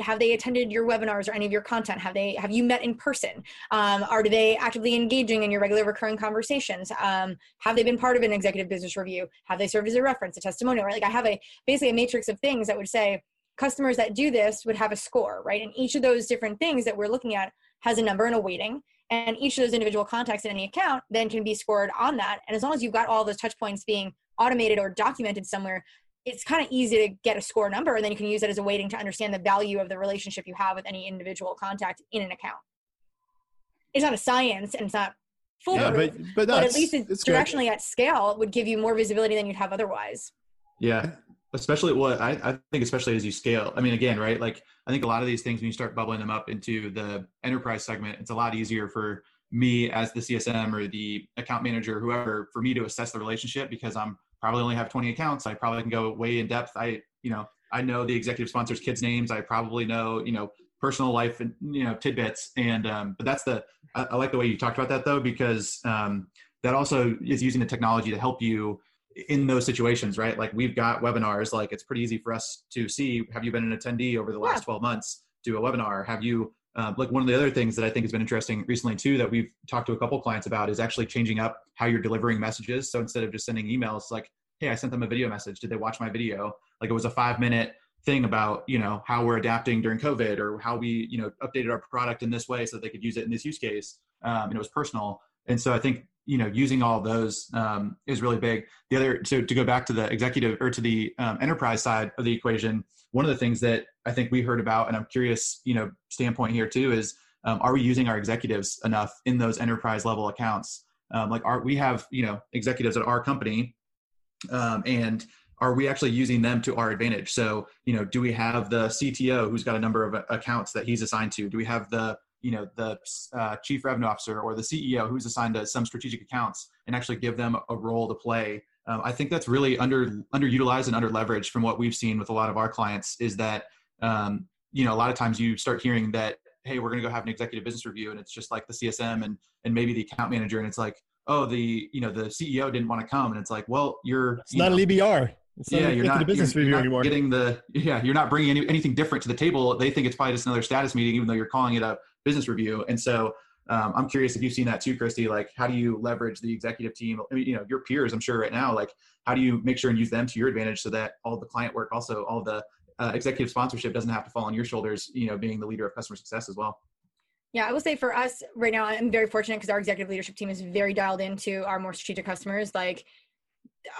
Have they attended your webinars or any of your content? Have you met in person? Are they actively engaging in your regular recurring conversations? Have they been part of an executive business review? Have they served as a reference, a testimonial, right? Like, I have basically a matrix of things that would say customers that do this would have a score, right? And each of those different things that we're looking at has a number and a weighting. And each of those individual contacts in any account then can be scored on that. And as long as you've got all those touch points being automated or documented somewhere, it's kind of easy to get a score number. And then you can use that as a weighting to understand the value of the relationship you have with any individual contact in an account. It's not a science and it's not foolproof, but at least it's directionally good. At scale, it would give you more visibility than you'd have otherwise. Yeah. Especially what I think, especially as you scale. I mean, again, right? Like, I think a lot of these things, when you start bubbling them up into the enterprise segment, it's a lot easier for me as the CSM or the account manager, whoever, for me to assess the relationship, because I'm probably only have 20 accounts. I probably can go way in depth. I know the executive sponsor's kids' names. I probably know, you know, personal life and, you know, tidbits. And but that's I like the way you talked about that though, because that also is using the technology to help you in those situations, right? Like, we've got webinars. Like, it's pretty easy for us to see, have you been an attendee over the last 12 months to a webinar? Have you, like, one of the other things that I think has been interesting recently too, that we've talked to a couple clients about, is actually changing up how you're delivering messages. So instead of just sending emails, like, hey, I sent them a video message. Did they watch my video? Like, it was a 5-minute thing about, you know, how we're adapting during COVID, or how we, you know, updated our product in this way so that they could use it in this use case. And it was personal. And so I think, you know, using all those is really big. The other, so to go back to the executive or to the enterprise side of the equation, one of the things that I think we heard about, and I'm curious, you know, standpoint here too, is are we using our executives enough in those enterprise level accounts? Like, we have, you know, executives at our company, and are we actually using them to our advantage? So, you know, do we have the CTO who's got a number of accounts that he's assigned to? Do we have the chief revenue officer or the CEO who's assigned to some strategic accounts, and actually give them a role to play? I think that's really underutilized and underleveraged from what we've seen with a lot of our clients, is that, you know, a lot of times you start hearing that, hey, we're going to go have an executive business review, and it's just like the CSM and maybe the account manager. And it's like, oh, the CEO didn't want to come. And it's like, well, it's not an EBR. It's not like you're not getting the, you're not bringing anything different to the table. They think it's probably just another status meeting, even though you're calling it a business review. And so I'm curious if you've seen that too, Christy, like how do you leverage the executive team? I mean, you know, your peers, I'm sure right now, like how do you make sure and use them to your advantage so that all the client work, also all the executive sponsorship doesn't have to fall on your shoulders, you know, being the leader of customer success as well? Yeah, I will say for us right now, I'm very fortunate because our executive leadership team is very dialed into our more strategic customers. Like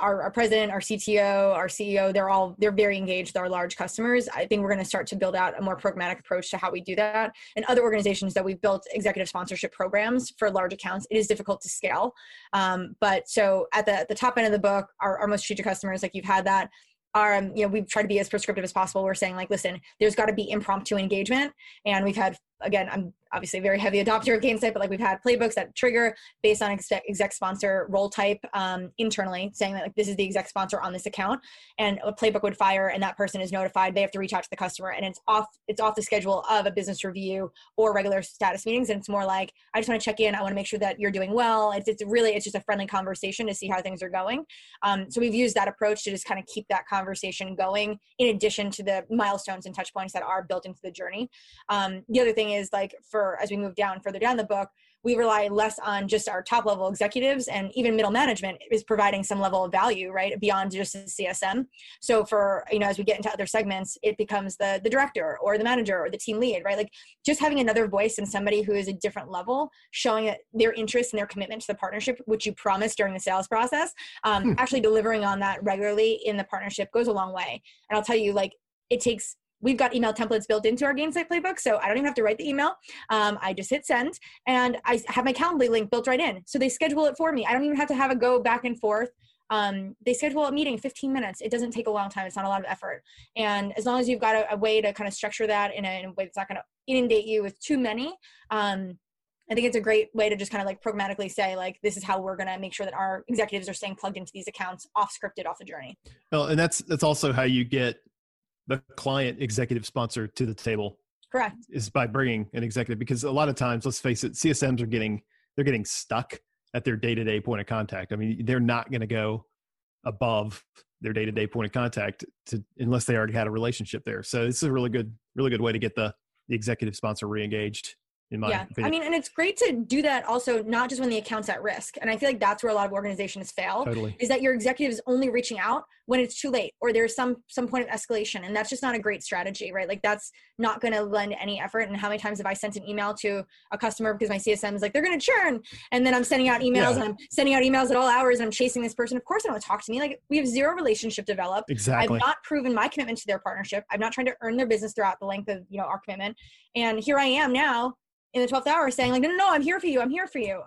our president, our CTO, our CEO, they're very engaged with our large customers. I think we're going to start to build out a more programmatic approach to how we do that. And other organizations that we've built executive sponsorship programs for large accounts, it is difficult to scale. But so at the top end of the book, our most strategic customers, like you've had that. You know, we've tried to be as prescriptive as possible. We're saying like, listen, there's got to be impromptu engagement. And we've had, again, I'm obviously a very heavy adopter of Gainsight, but like we've had playbooks that trigger based on exec sponsor role type internally, saying that like, this is the exec sponsor on this account, and a playbook would fire and that person is notified. They have to reach out to the customer, and it's off the schedule of a business review or regular status meetings. And it's more like, I just want to check in. I want to make sure that you're doing well. It's just a friendly conversation to see how things are going. So we've used that approach to just kind of keep that conversation going, in addition to the milestones and touch points that are built into the journey. The other thing is, like, as we move further down the book, we rely less on just our top level executives, and even middle management is providing some level of value, right, beyond just the CSM. So for, you know, as we get into other segments, it becomes the director or the manager or the team lead, right? Like just having another voice and somebody who is a different level, showing that their interest and their commitment to the partnership, which you promised during the sales process, actually delivering on that regularly in the partnership goes a long way. And I'll tell you, like, we've got email templates built into our Gainsight playbook, so I don't even have to write the email. I just hit send, and I have my Calendly link built right in. So they schedule it for me. I don't even have to have a go back and forth. They schedule a meeting, 15 minutes. It doesn't take a long time. It's not a lot of effort. And as long as you've got a way to kind of structure that in a way that's not going to inundate you with too many, I think it's a great way to just kind of like programmatically say, like, this is how we're going to make sure that our executives are staying plugged into these accounts, off scripted, off the journey. Well, and that's also how you get the client executive sponsor to the table. Correct. Is by bringing an executive, because a lot of times, let's face it, CSMs are getting stuck at their day-to-day point of contact. I mean, they're not going to go above their day-to-day point of contact unless they already had a relationship there. So this is a really good way to get the executive sponsor re-engaged. In my opinion. I mean, and it's great to do that also, not just when the account's at risk. And I feel like that's where a lot of organizations fail, is that your executive is only reaching out when it's too late, or there's some point of escalation. And that's just not a great strategy, right? Like that's not going to lend any effort. And how many times have I sent an email to a customer because my CSM is like, they're going to churn. And then I'm sending out emails and I'm sending out emails at all hours and I'm chasing this person. Of course, they don't want to talk to me. Like we have zero relationship developed. Exactly. I've not proven my commitment to their partnership. I'm not trying to earn their business throughout the length of, you know, our commitment. And here I am now, in the 12th hour saying like, no, I'm here for you. I'm here for you.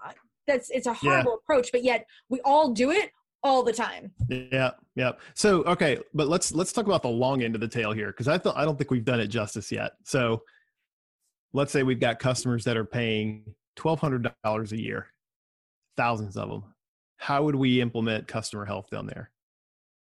It's a horrible approach, but yet we all do it all the time. Yeah. Yeah. So, okay. But let's talk about the long end of the tail here, because I don't think we've done it justice yet. So let's say we've got customers that are paying $1,200 a year, thousands of them. How would we implement customer health down there?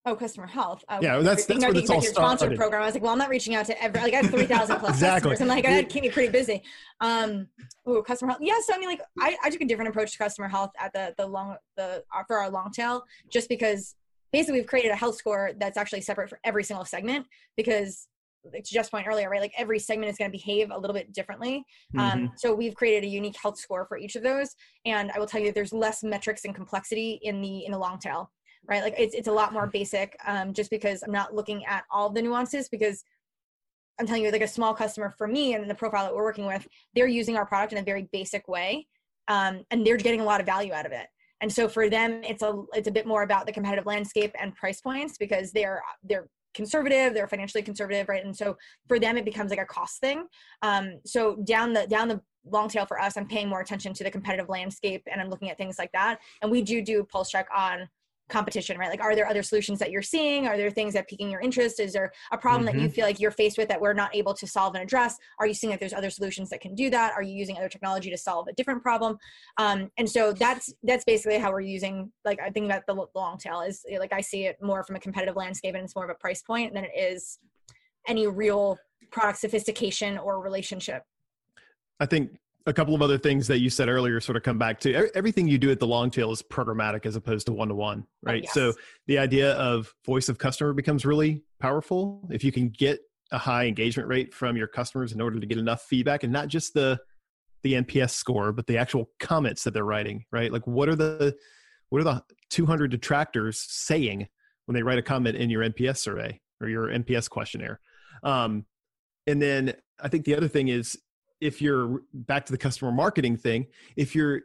Oh, customer health. That's where it's all started. Program. I was like, well, I'm not reaching out to every, like I have 3,000 plus customers. I'm like, I had to keep me pretty busy. Customer health. Yeah. So, I mean, like I took a different approach to customer health at for our long tail, just because basically we've created a health score that's actually separate for every single segment, because to Jeff's point earlier, right? Like every segment is going to behave a little bit differently. So we've created a unique health score for each of those. And I will tell you that there's less metrics and complexity in the long tail. Right? Like it's a lot more basic, just because I'm not looking at all the nuances, because I'm telling you, like a small customer for me and the profile that we're working with, they're using our product in a very basic way. And they're getting a lot of value out of it. And so for them, it's a bit more about the competitive landscape and price points, because they're conservative, they're financially conservative, right? And so for them, it becomes like a cost thing. So down the long tail for us, I'm paying more attention to the competitive landscape, and I'm looking at things like that. And we do pulse check on competition, right? Like, are there other solutions that you're seeing? Are there things that piquing your interest? Is there a problem that you feel like you're faced with that we're not able to solve and address? Are you seeing that there's other solutions that can do that? Are you using other technology to solve a different problem? And so that's basically how we're using, like, I think about the long tail is, like, I see it more from a competitive landscape, and it's more of a price point than it is any real product sophistication or relationship. I think a couple of other things that you said earlier sort of come back to. Everything you do at the long tail is programmatic as opposed to one-to-one, right? Oh, yes. So the idea of voice of customer becomes really powerful. If you can get a high engagement rate from your customers in order to get enough feedback, and not just the NPS score, but the actual comments that they're writing, right? Like what are the 200 detractors saying when they write a comment in your NPS survey or your NPS questionnaire? And then I think the other thing is, if you're back to the customer marketing thing, if you're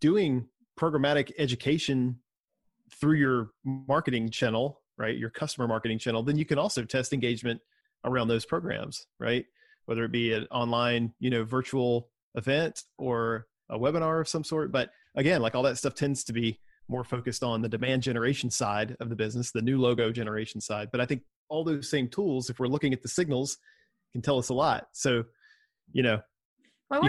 doing programmatic education through your marketing channel, right, your customer marketing channel, then you can also test engagement around those programs, right? Whether it be an online, virtual event or a webinar of some sort. But again, like all that stuff tends to be more focused on the demand generation side of the business, the new logo generation side. But I think all those same tools, if we're looking at the signals, can tell us a lot. So, you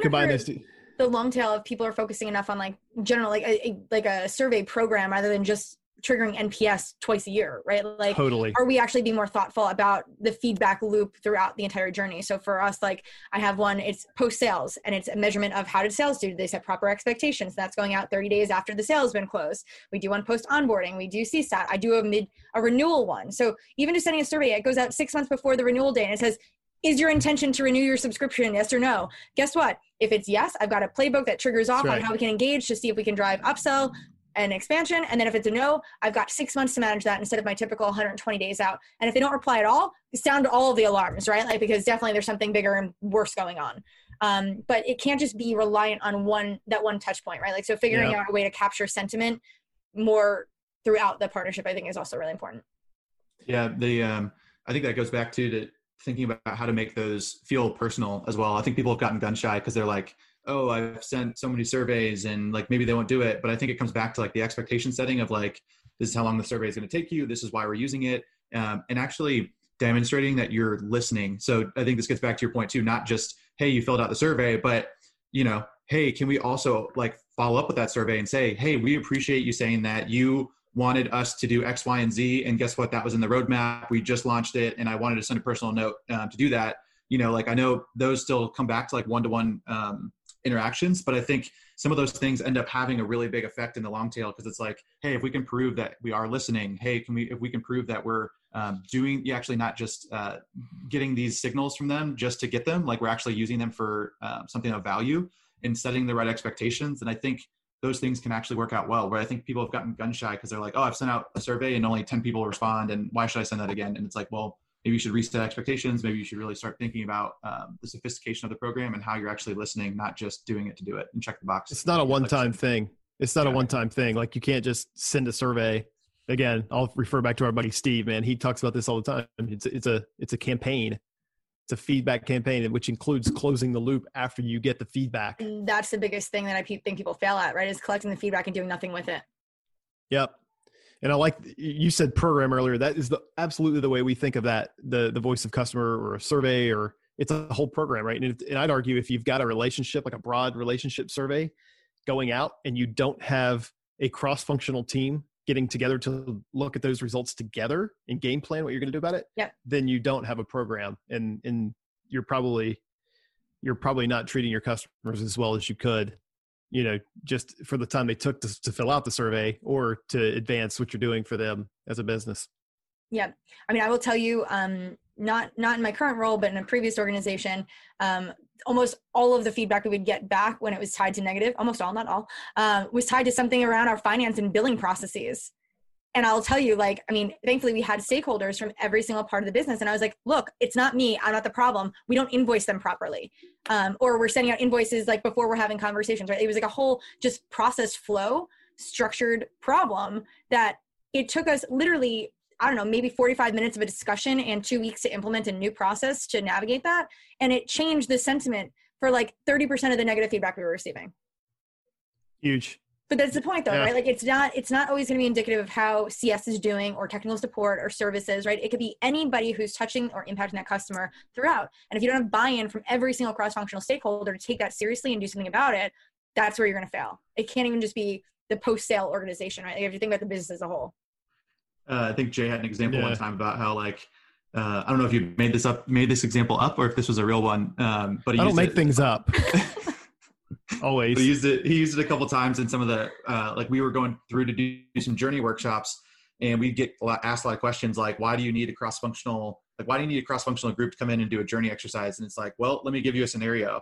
combine those two. The long tail of people are focusing enough on like a survey program rather than just triggering NPS twice a year, right? Like, totally. Are we actually being more thoughtful about the feedback loop throughout the entire journey? So for us, like I have one, it's post sales, and it's a measurement of how did sales do? Did they set proper expectations? That's going out 30 days after the sale's been closed. We do one post onboarding. We do CSAT. I do a renewal one. So even just sending a survey, it goes out 6 months before the renewal date, and it says, is your intention to renew your subscription? Yes or no? Guess what? If it's yes, I've got a playbook that triggers off on how we can engage to see if we can drive upsell and expansion. And then if it's a no, I've got 6 months to manage that instead of my typical 120 days out. And if they don't reply at all, sound all of the alarms, right? Like, because definitely there's something bigger and worse going on. But it can't just be reliant on that one touch point, right? Like, so figuring out a way to capture sentiment more throughout the partnership, I think, is also really important. Yeah. I think that goes back to thinking about how to make those feel personal as well. I think people have gotten gun shy because they're like, oh, I've sent so many surveys and like, maybe they won't do it. But I think it comes back to like the expectation setting of like, this is how long the survey is going to take you. This is why we're using it. And actually demonstrating that you're listening. So I think this gets back to your point too, not just, hey, you filled out the survey, but hey, can we also like follow up with that survey and say, hey, we appreciate you saying that you wanted us to do X, Y, and Z. And guess what? That was in the roadmap. We just launched it. And I wanted to send a personal note to do that. I know those still come back to like one-to-one interactions, but I think some of those things end up having a really big effect in the long tail. Cause it's like, hey, if we can prove that we are listening, hey, if we can prove that we're actually not just getting these signals from them just to get them, like we're actually using them for something of value and setting the right expectations. And I think those things can actually work out well, where I think people have gotten gun shy because they're like, oh, I've sent out a survey and only 10 people respond. And why should I send that again? And it's like, well, maybe you should reset expectations. Maybe you should really start thinking about the sophistication of the program and how you're actually listening, not just doing it to do it and check the box. It's not a one-time thing. It's not a one-time thing. Like, you can't just send a survey. Again, I'll refer back to our buddy Steve, man. He talks about this all the time. It's a campaign. It's a feedback campaign, which includes closing the loop after you get the feedback. That's the biggest thing that I think people fail at, right? Is collecting the feedback and doing nothing with it. Yep. And I like, you said program earlier. That is absolutely the way we think of that, the voice of customer or a survey, or it's a whole program, right? And I'd argue if you've got a relationship, like a broad relationship survey going out, and you don't have a cross-functional team getting together to look at those results together and game plan what you're going to do about it, then you don't have a program, and you're probably not treating your customers as well as you could, just for the time they took to fill out the survey or to advance what you're doing for them as a business. Yeah. I mean, I will tell you, not in my current role, but in a previous organization, almost all of the feedback that we'd get back when it was tied to negative, almost all, not all, was tied to something around our finance and billing processes. And I'll tell you, thankfully we had stakeholders from every single part of the business. And I was like, look, it's not me. I'm not the problem. We don't invoice them properly. Or we're sending out invoices like before we're having conversations, right? It was like a whole just process flow structured problem that it took us literally, I don't know, maybe 45 minutes of a discussion and 2 weeks to implement a new process to navigate that. And it changed the sentiment for like 30% of the negative feedback we were receiving. Huge. But that's the point though, right? Like it's not always going to be indicative of how CS is doing or technical support or services, right? It could be anybody who's touching or impacting that customer throughout. And if you don't have buy-in from every single cross-functional stakeholder to take that seriously and do something about it, that's where you're going to fail. It can't even just be the post-sale organization, right? Like if you think about the business as a whole. I think Jay had an example one time about how I don't know if you made this example up or if this was a real one, but I don't make things up. Always. He used it a couple times in some of the, like we were going through to do some journey workshops, and we get asked a lot of questions like, why do you need a cross-functional group to come in and do a journey exercise? And it's like, well, let me give you a scenario.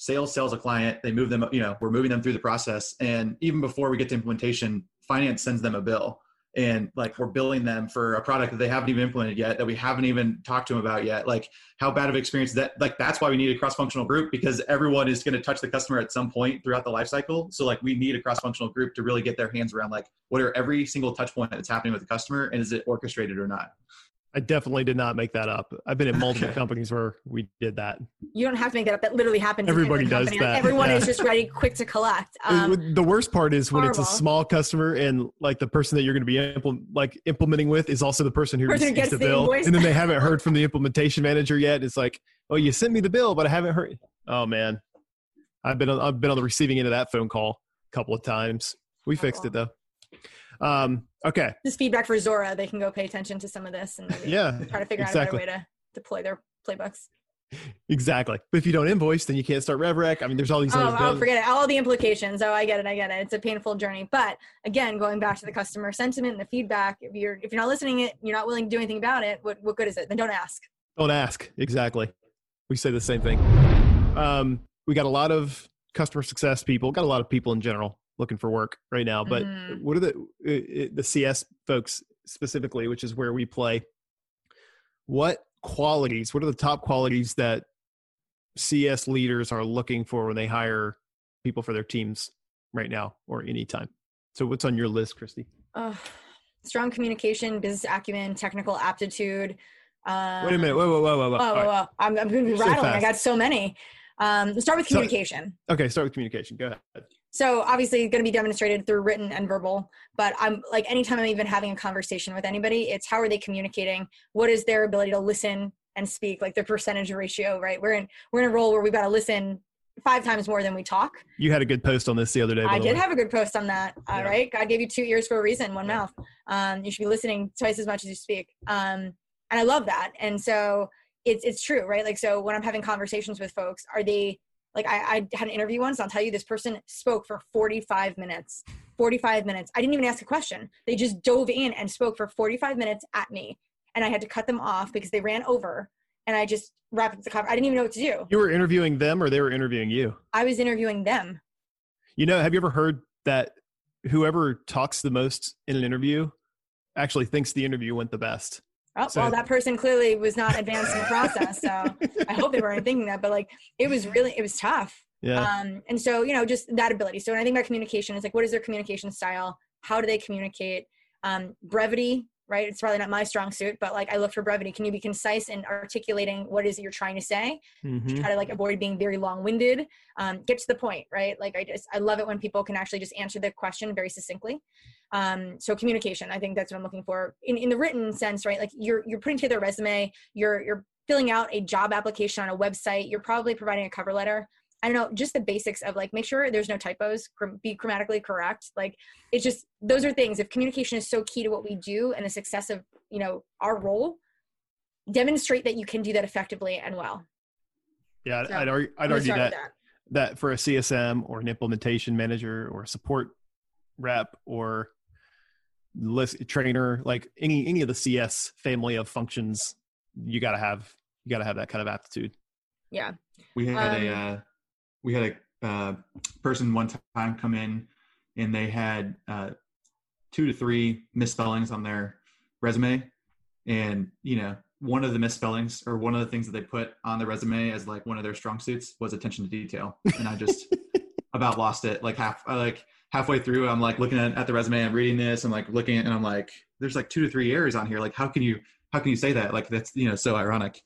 Sales sells a client, they move them, we're moving them through the process. And even before we get to implementation, finance sends them a bill. And like, we're billing them for a product that they haven't even implemented yet, that we haven't even talked to them about yet. Like, how bad of experience is that? Like, that's why we need a cross-functional group, because everyone is going to touch the customer at some point throughout the life cycle. So like, we need a cross-functional group to really get their hands around, like, what are every single touch point that's happening with the customer, and is it orchestrated or not? I definitely did not make that up. I've been in multiple companies where we did that. You don't have to make that up. That literally happens. Everybody does that. Like, everyone is just ready, quick to collect. The worst part is when it's a small customer, and like the person that you're going to be implementing with is also the person who receives the bill. And then they haven't heard from the implementation manager yet. It's like, oh, you sent me the bill, but I haven't heard. Oh man, I've been on the receiving end of that phone call a couple of times. We fixed it though. Okay. This feedback for Zora, they can go pay attention to some of this and maybe try to figure out a better way to deploy their playbooks. Exactly. But if you don't invoice, then you can't start RevRec. I mean, there's all these forget it. All the implications. Oh, I get it. It's a painful journey. But again, going back to the customer sentiment and the feedback, if you're not listening it, you're not willing to do anything about it, what good is it? Then don't ask. Don't ask. Exactly. We say the same thing. We got a lot of customer success people, got a lot of people in general looking for work right now, but what are the CS folks specifically, which is where we play? What are the top qualities that CS leaders are looking for when they hire people for their teams right now or anytime? So what's on your list, Christy? Strong communication, business acumen, technical aptitude. Wait a minute. Whoa. I'm going to be rattling. I got so many. Start with communication. Start with communication. Go ahead. So obviously going to be demonstrated through written and verbal, but I'm like, anytime I'm even having a conversation with anybody, it's how are they communicating? What is their ability to listen and speak? Like their percentage ratio, right? We're in a role where we've got to listen 5 times more than we talk. You had a good post on this the other day. I did have a good post on that. All right. God gave you 2 ears for a reason, one mouth. You should be listening twice as much as you speak. And I love that. And so it's true, right? Like, so when I'm having conversations with folks, are they, like I had an interview once, I'll tell you, this person spoke for 45 minutes. I didn't even ask a question. They just dove in and spoke for 45 minutes at me. And I had to cut them off because they ran over, and I just wrapped up the conversation. I didn't even know what to do. You were interviewing them or they were interviewing you? I was interviewing them. Have you ever heard that whoever talks the most in an interview actually thinks the interview went the best? Oh, well, that person clearly was not advancing the process. So I hope they weren't thinking that, but like, it was tough. Yeah. And so, just that ability. So when I think about communication, it's like, what is their communication style? How do they communicate? Brevity, right? It's probably not my strong suit, but like, I look for brevity. Can you be concise in articulating what it is that you're trying to say? Try to like avoid being very long-winded, get to the point, right? Like I love it when people can actually just answer the question very succinctly. So communication, I think that's what I'm looking for in the written sense, right? Like you're putting together a resume, you're filling out a job application on a website, you're probably providing a cover letter. I don't know, just the basics of like, make sure there's no typos, be grammatically correct. Like it's just, those are things. If communication is so key to what we do and the success of, our role, demonstrate that you can do that effectively and well. Yeah. So, I'd argue that for a CSM or an implementation manager or a support rep or trainer, like any of the CS family of functions, you got to have that kind of aptitude. Yeah. We had a person one time come in, and they had 2 to 3 misspellings on their resume. And, one of the misspellings or one of the things that they put on the resume as like one of their strong suits was attention to detail. And I just about lost it. Like halfway through, I'm like looking at the resume, I'm reading this, I'm like looking at, and I'm like, there's like 2 to 3 errors on here. Like, how can you say that? Like that's, so ironic.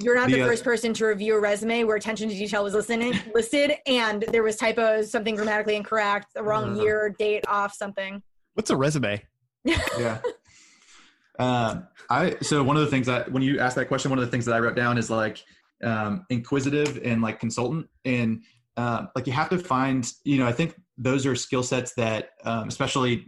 You're not the first person to review a resume where attention to detail was listed and there was typos, something grammatically incorrect, the wrong year, date off, something. What's a resume? Yeah. So one of the things that, when you asked that question, one of the things that I wrote down is like inquisitive and like consultant. And like you have to find, I think those are skill sets that especially,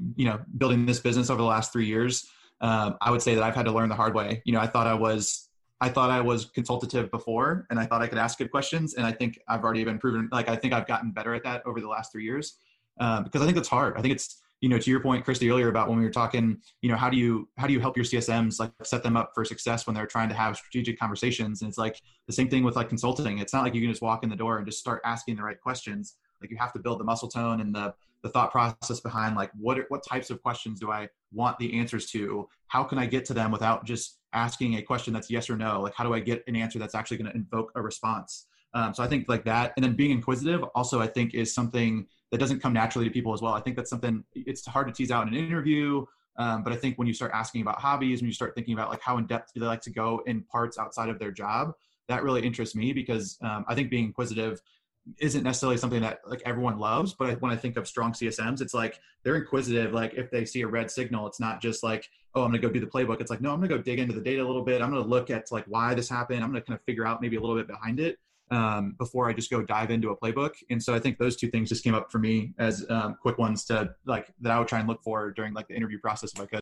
building this business over the last 3 years, I would say that I've had to learn the hard way. I thought I was I thought I was consultative before, and I thought I could ask good questions. And I think I've already been proven, like, I think I've gotten better at that over the last 3 years, because I think that's hard. I think it's, you know, to your point, Christy, earlier about when we were talking, you know, how do you help your CSMs, like, set them up for success when they're trying to have strategic conversations? And it's like the same thing with, like, consulting. It's not like you can just walk in the door and just start asking the right questions. Like, you have to build the muscle tone and the thought process behind, like, what types of questions do I want the answers to? How can I get to them without just asking a question that's yes or no? Like, how do I get an answer that's actually going to invoke a response? So I think, like, that, and then being inquisitive also, I think, is something that doesn't come naturally to people as well. I think that's something it's hard to tease out in an interview. But I think when you start asking about hobbies, when you start thinking about, like, how in depth do they like to go in parts outside of their job, that really interests me, because I think being inquisitive isn't necessarily something that, like, everyone loves. But when I think of strong CSMs, it's like they're inquisitive. Like, if they see a red signal, it's not just like, oh, I'm going to go do the playbook. It's like, no, I'm going to go dig into the data a little bit. I'm going to look at, like, why this happened. I'm going to kind of figure out maybe a little bit behind it before I just go dive into a playbook. And so I think those two things just came up for me as quick ones to, like, that I would try and look for during, like, the interview process if I could.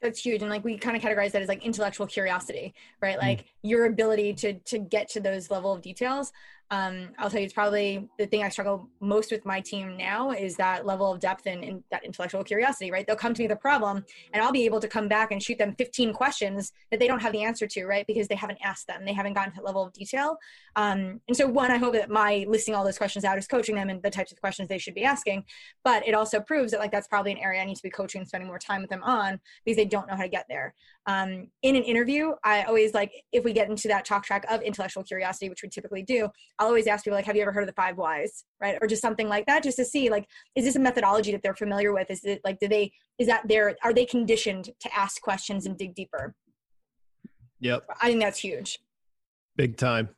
That's huge. And, like, we kind of categorize that as, like, intellectual curiosity, right? Like, your ability to get to those level of details. I'll tell you, it's probably the thing I struggle most with my team now is that level of depth and that intellectual curiosity, right? They'll come to me with a problem and I'll be able to come back and shoot them 15 questions that they don't have the answer to, right? Because they haven't asked them. They haven't gotten to that level of detail. And so, one, I hope that my listing all those questions out is coaching them in the types of questions they should be asking. But it also proves that, like, that's probably an area I need to be coaching and spending more time with them on, because they don't know how to get there. In an interview, I always, like, if we get into that talk track of intellectual curiosity, which we typically do, I'll always ask people, like, have you ever heard of the 5 whys, right? Or just something like that, just to see, like, is this a methodology that they're familiar with? Is it, like, are they conditioned to ask questions and dig deeper? Yep. I think that's huge. Big time.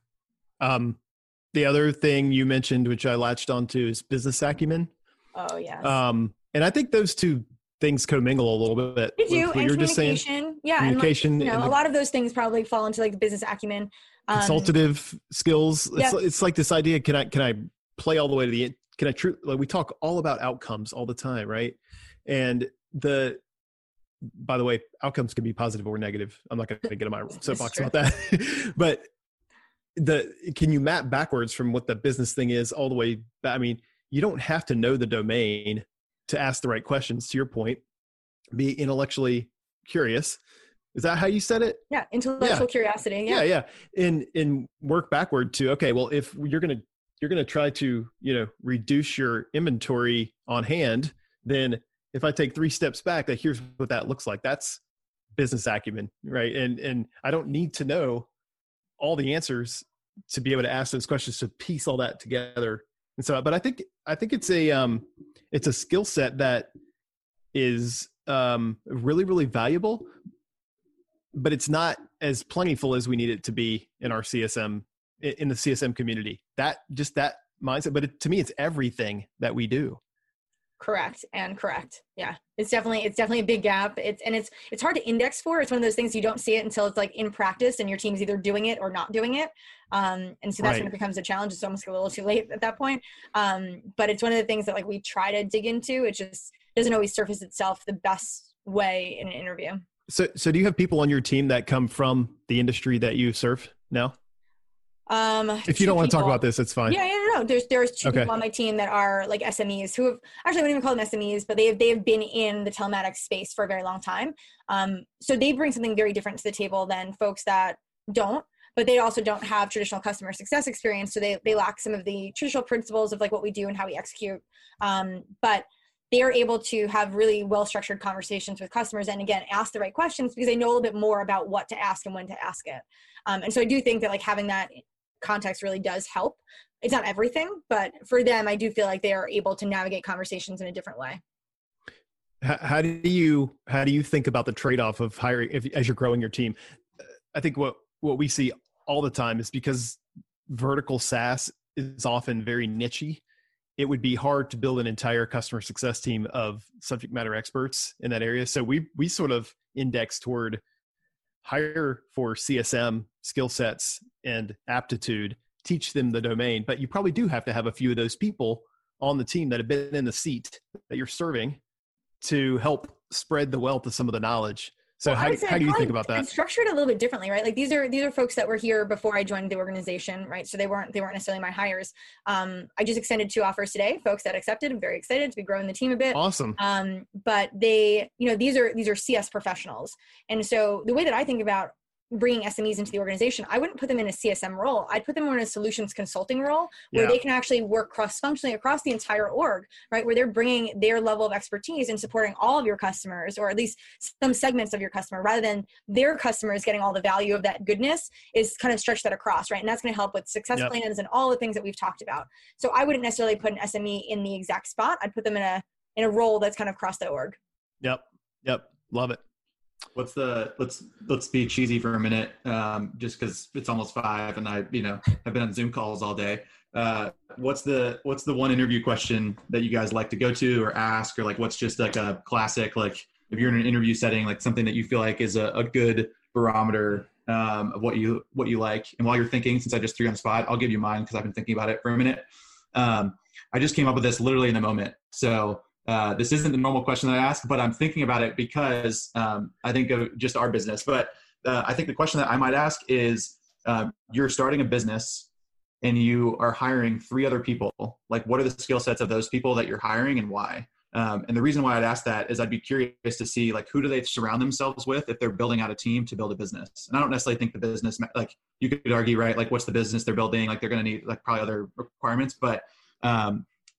The other thing you mentioned, which I latched onto, is business acumen. Oh yeah. And I think those two things commingle a little bit. They do, and communication. Yeah, communication. And, like, a lot of those things probably fall into, like, business acumen, consultative skills. Yeah. It's like this idea: can I play all the way to the end? Can I truly? Like, we talk all about outcomes all the time, right? And by the way, outcomes can be positive or negative. I'm not going to get in my soapbox about that, but can you map backwards from what the business thing is all the way? I mean, you don't have to know the domain to ask the right questions, to your point, be intellectually curious. Is that how you said it? Yeah. Intellectual curiosity. Yeah. Yeah. And work backward to, okay, well, if you're going to try to, you know, reduce your inventory on hand, then if I take 3 steps back, like, here's what that looks like. That's business acumen. Right. And I don't need to know all the answers to be able to ask those questions, to piece all that together. And so, but I think it's a skill set that is really, really valuable, but it's not as plentiful as we need it to be in our CSM, in the CSM community. That mindset, but to me, it's everything that we do. Correct. Yeah. It's definitely a big gap. It's hard to index for. It's one of those things you don't see it until it's, like, in practice and your team's either doing it or not doing it. And so that's when it becomes a challenge. It's almost a little too late at that point. But it's one of the things that, like, we try to dig into. It just doesn't always surface itself the best way in an interview. So do you have people on your team that come from the industry that you serve now? If you don't want to talk about this, it's fine. Yeah, no. There's 2 people on my team that are, like, SMEs who have actually, I wouldn't even call them SMEs, but they have been in the telematics space for a very long time. So they bring something very different to the table than folks that don't, but they also don't have traditional customer success experience. So they lack some of the traditional principles of, like, what we do and how we execute. But they are able to have really well-structured conversations with customers and, again, ask the right questions because they know a little bit more about what to ask and when to ask it. And so I do think that, like, having that context really does help. It's not everything, but for them, I do feel like they are able to navigate conversations in a different way. How do you think about the trade-off of hiring as you're growing your team? I think what we see all the time is because vertical SaaS is often very nichey, it would be hard to build an entire customer success team of subject matter experts in that area. So we sort of index toward hire for CSM skill sets and aptitude, teach them the domain, but you probably do have to have a few of those people on the team that have been in the seat that you're serving to help spread the wealth of some of the knowledge. So how do you think about that? I structured it a little bit differently, right? Like these are folks that were here before I joined the organization, right? So they weren't necessarily my hires. I just extended 2 offers today. Folks that accepted, I'm very excited to be growing the team a bit. Awesome. But these are CS professionals, and so the way that I think about bringing SMEs into the organization, I wouldn't put them in a CSM role. I'd put them in a solutions consulting role where they can actually work cross-functionally across the entire org, right? Where they're bringing their level of expertise and supporting all of your customers, or at least some segments of your customer, rather than their customers getting all the value of that goodness, is kind of stretch that across, right? And that's going to help with success plans and all the things that we've talked about. So I wouldn't necessarily put an SME in the exact spot. I'd put them in a role that's kind of cross the org. Yep. Love it. What's the, let's be cheesy for a minute. Just cause it's almost 5 and I've been on Zoom calls all day. What's the one interview question that you guys like to go to or ask, or like, what's just like a classic, like if you're in an interview setting, like something that you feel like is a good barometer, of what you like. And while you're thinking, since I just threw you on the spot, I'll give you mine cause I've been thinking about it for a minute. I just came up with this literally in the moment. So, this isn't the normal question that I ask, but I'm thinking about it because I think of just our business. But I think the question that I might ask is, you're starting a business and you are hiring 3 other people. Like, what are the skill sets of those people that you're hiring and why? And the reason why I'd ask that is I'd be curious to see, like, who do they surround themselves with if they're building out a team to build a business? And I don't necessarily think the business, like, you could argue, right? Like, what's the business they're building? Like, they're going to need, like, probably other requirements. But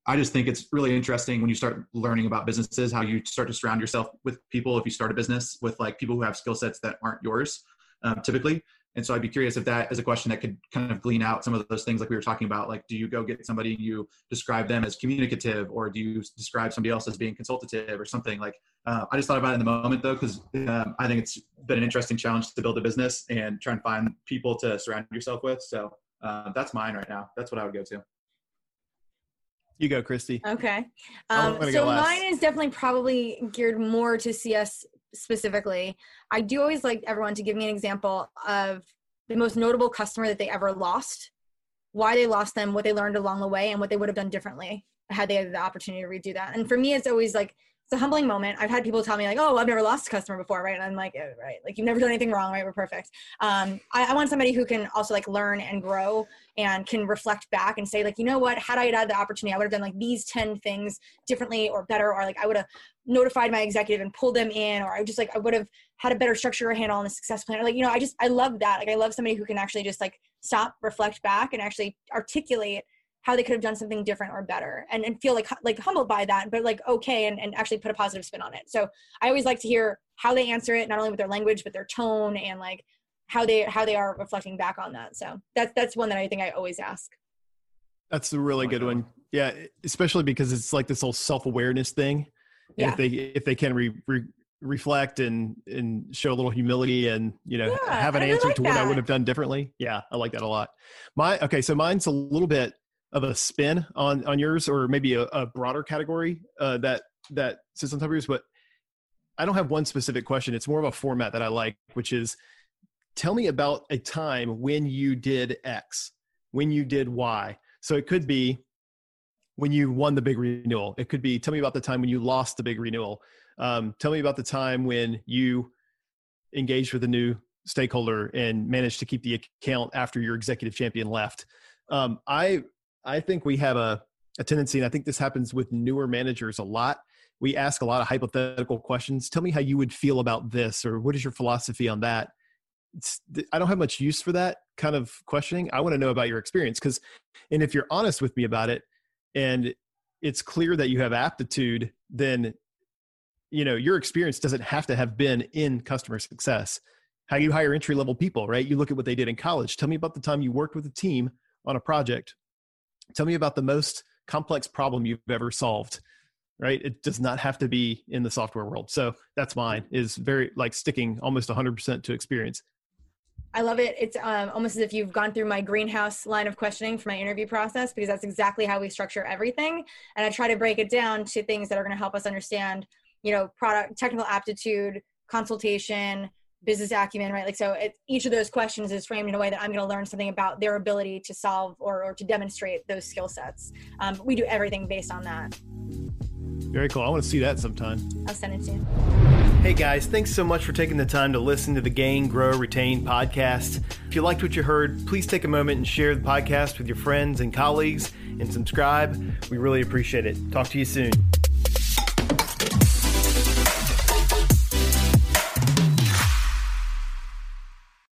I just think it's really interesting when you start learning about businesses, how you start to surround yourself with people, if you start a business, with like people who have skill sets that aren't yours typically. And so I'd be curious if that is a question that could kind of glean out some of those things like we were talking about. Like, do you go get somebody and you describe them as communicative, or do you describe somebody else as being consultative or something? Like, I just thought about it in the moment though, because I think it's been an interesting challenge to build a business and try and find people to surround yourself with. So that's mine right now. That's what I would go to. You go, Christy. Okay. So mine is definitely probably geared more to CS specifically. I do always like everyone to give me an example of the most notable customer that they ever lost, why they lost them, what they learned along the way, and what they would have done differently had they had the opportunity to redo that. And for me, it's always like, it's a humbling moment. I've had people tell me like, oh, I've never lost a customer before, right? And I'm like, oh, right, like you've never done anything wrong, right? We're perfect. I want somebody who can also like learn and grow and can reflect back and say like, you know what, had I had the opportunity, I would have done like these 10 things differently or better, or like I would have notified my executive and pulled them in, or I would have had a better structure or handle on the success plan. Or like, I love that. Like I love somebody who can actually just like stop, reflect back, and actually articulate how they could have done something different or better, and feel like humbled by that, but like, okay, and actually put a positive spin on it. So I always like to hear how they answer it, not only with their language, but their tone and like how they are reflecting back on that. So that's one that I think I always ask. That's a really good one. Yeah. Especially because it's like this whole self-awareness thing. Yeah. If they can reflect and show a little humility and, have an answer to what I would have done differently. Yeah. I like that a lot. So mine's a little bit of a spin on yours, or maybe a broader category that sits on top of yours, but I don't have one specific question. It's more of a format that I like, which is tell me about a time when you did X, when you did Y. So it could be when you won the big renewal. It could be, tell me about the time when you lost the big renewal. Tell me about the time when you engaged with a new stakeholder and managed to keep the account after your executive champion left. I think we have a tendency, and I think this happens with newer managers a lot. We ask a lot of hypothetical questions. Tell me how you would feel about this, or what is your philosophy on that? I don't have much use for that kind of questioning. I want to know about your experience, and if you're honest with me about it, and it's clear that you have aptitude, then your experience doesn't have to have been in customer success. How you hire entry-level people, right? You look at what they did in college. Tell me about the time you worked with a team on a project. Tell me about the most complex problem you've ever solved, right? It does not have to be in the software world. So that's mine, is very like sticking almost 100% to experience. I love it. It's almost as if you've gone through my greenhouse line of questioning for my interview process, because that's exactly how we structure everything. And I try to break it down to things that are going to help us understand, product, technical aptitude, consultation, business acumen, right? Like, so each of those questions is framed in a way that I'm going to learn something about their ability to solve or to demonstrate those skill sets. We do everything based on that. Very cool. I want to see that sometime. I'll send it to you. Hey guys, thanks so much for taking the time to listen to the Gain, Grow, Retain podcast. If you liked what you heard, please take a moment and share the podcast with your friends and colleagues and subscribe. We really appreciate it. Talk to you soon.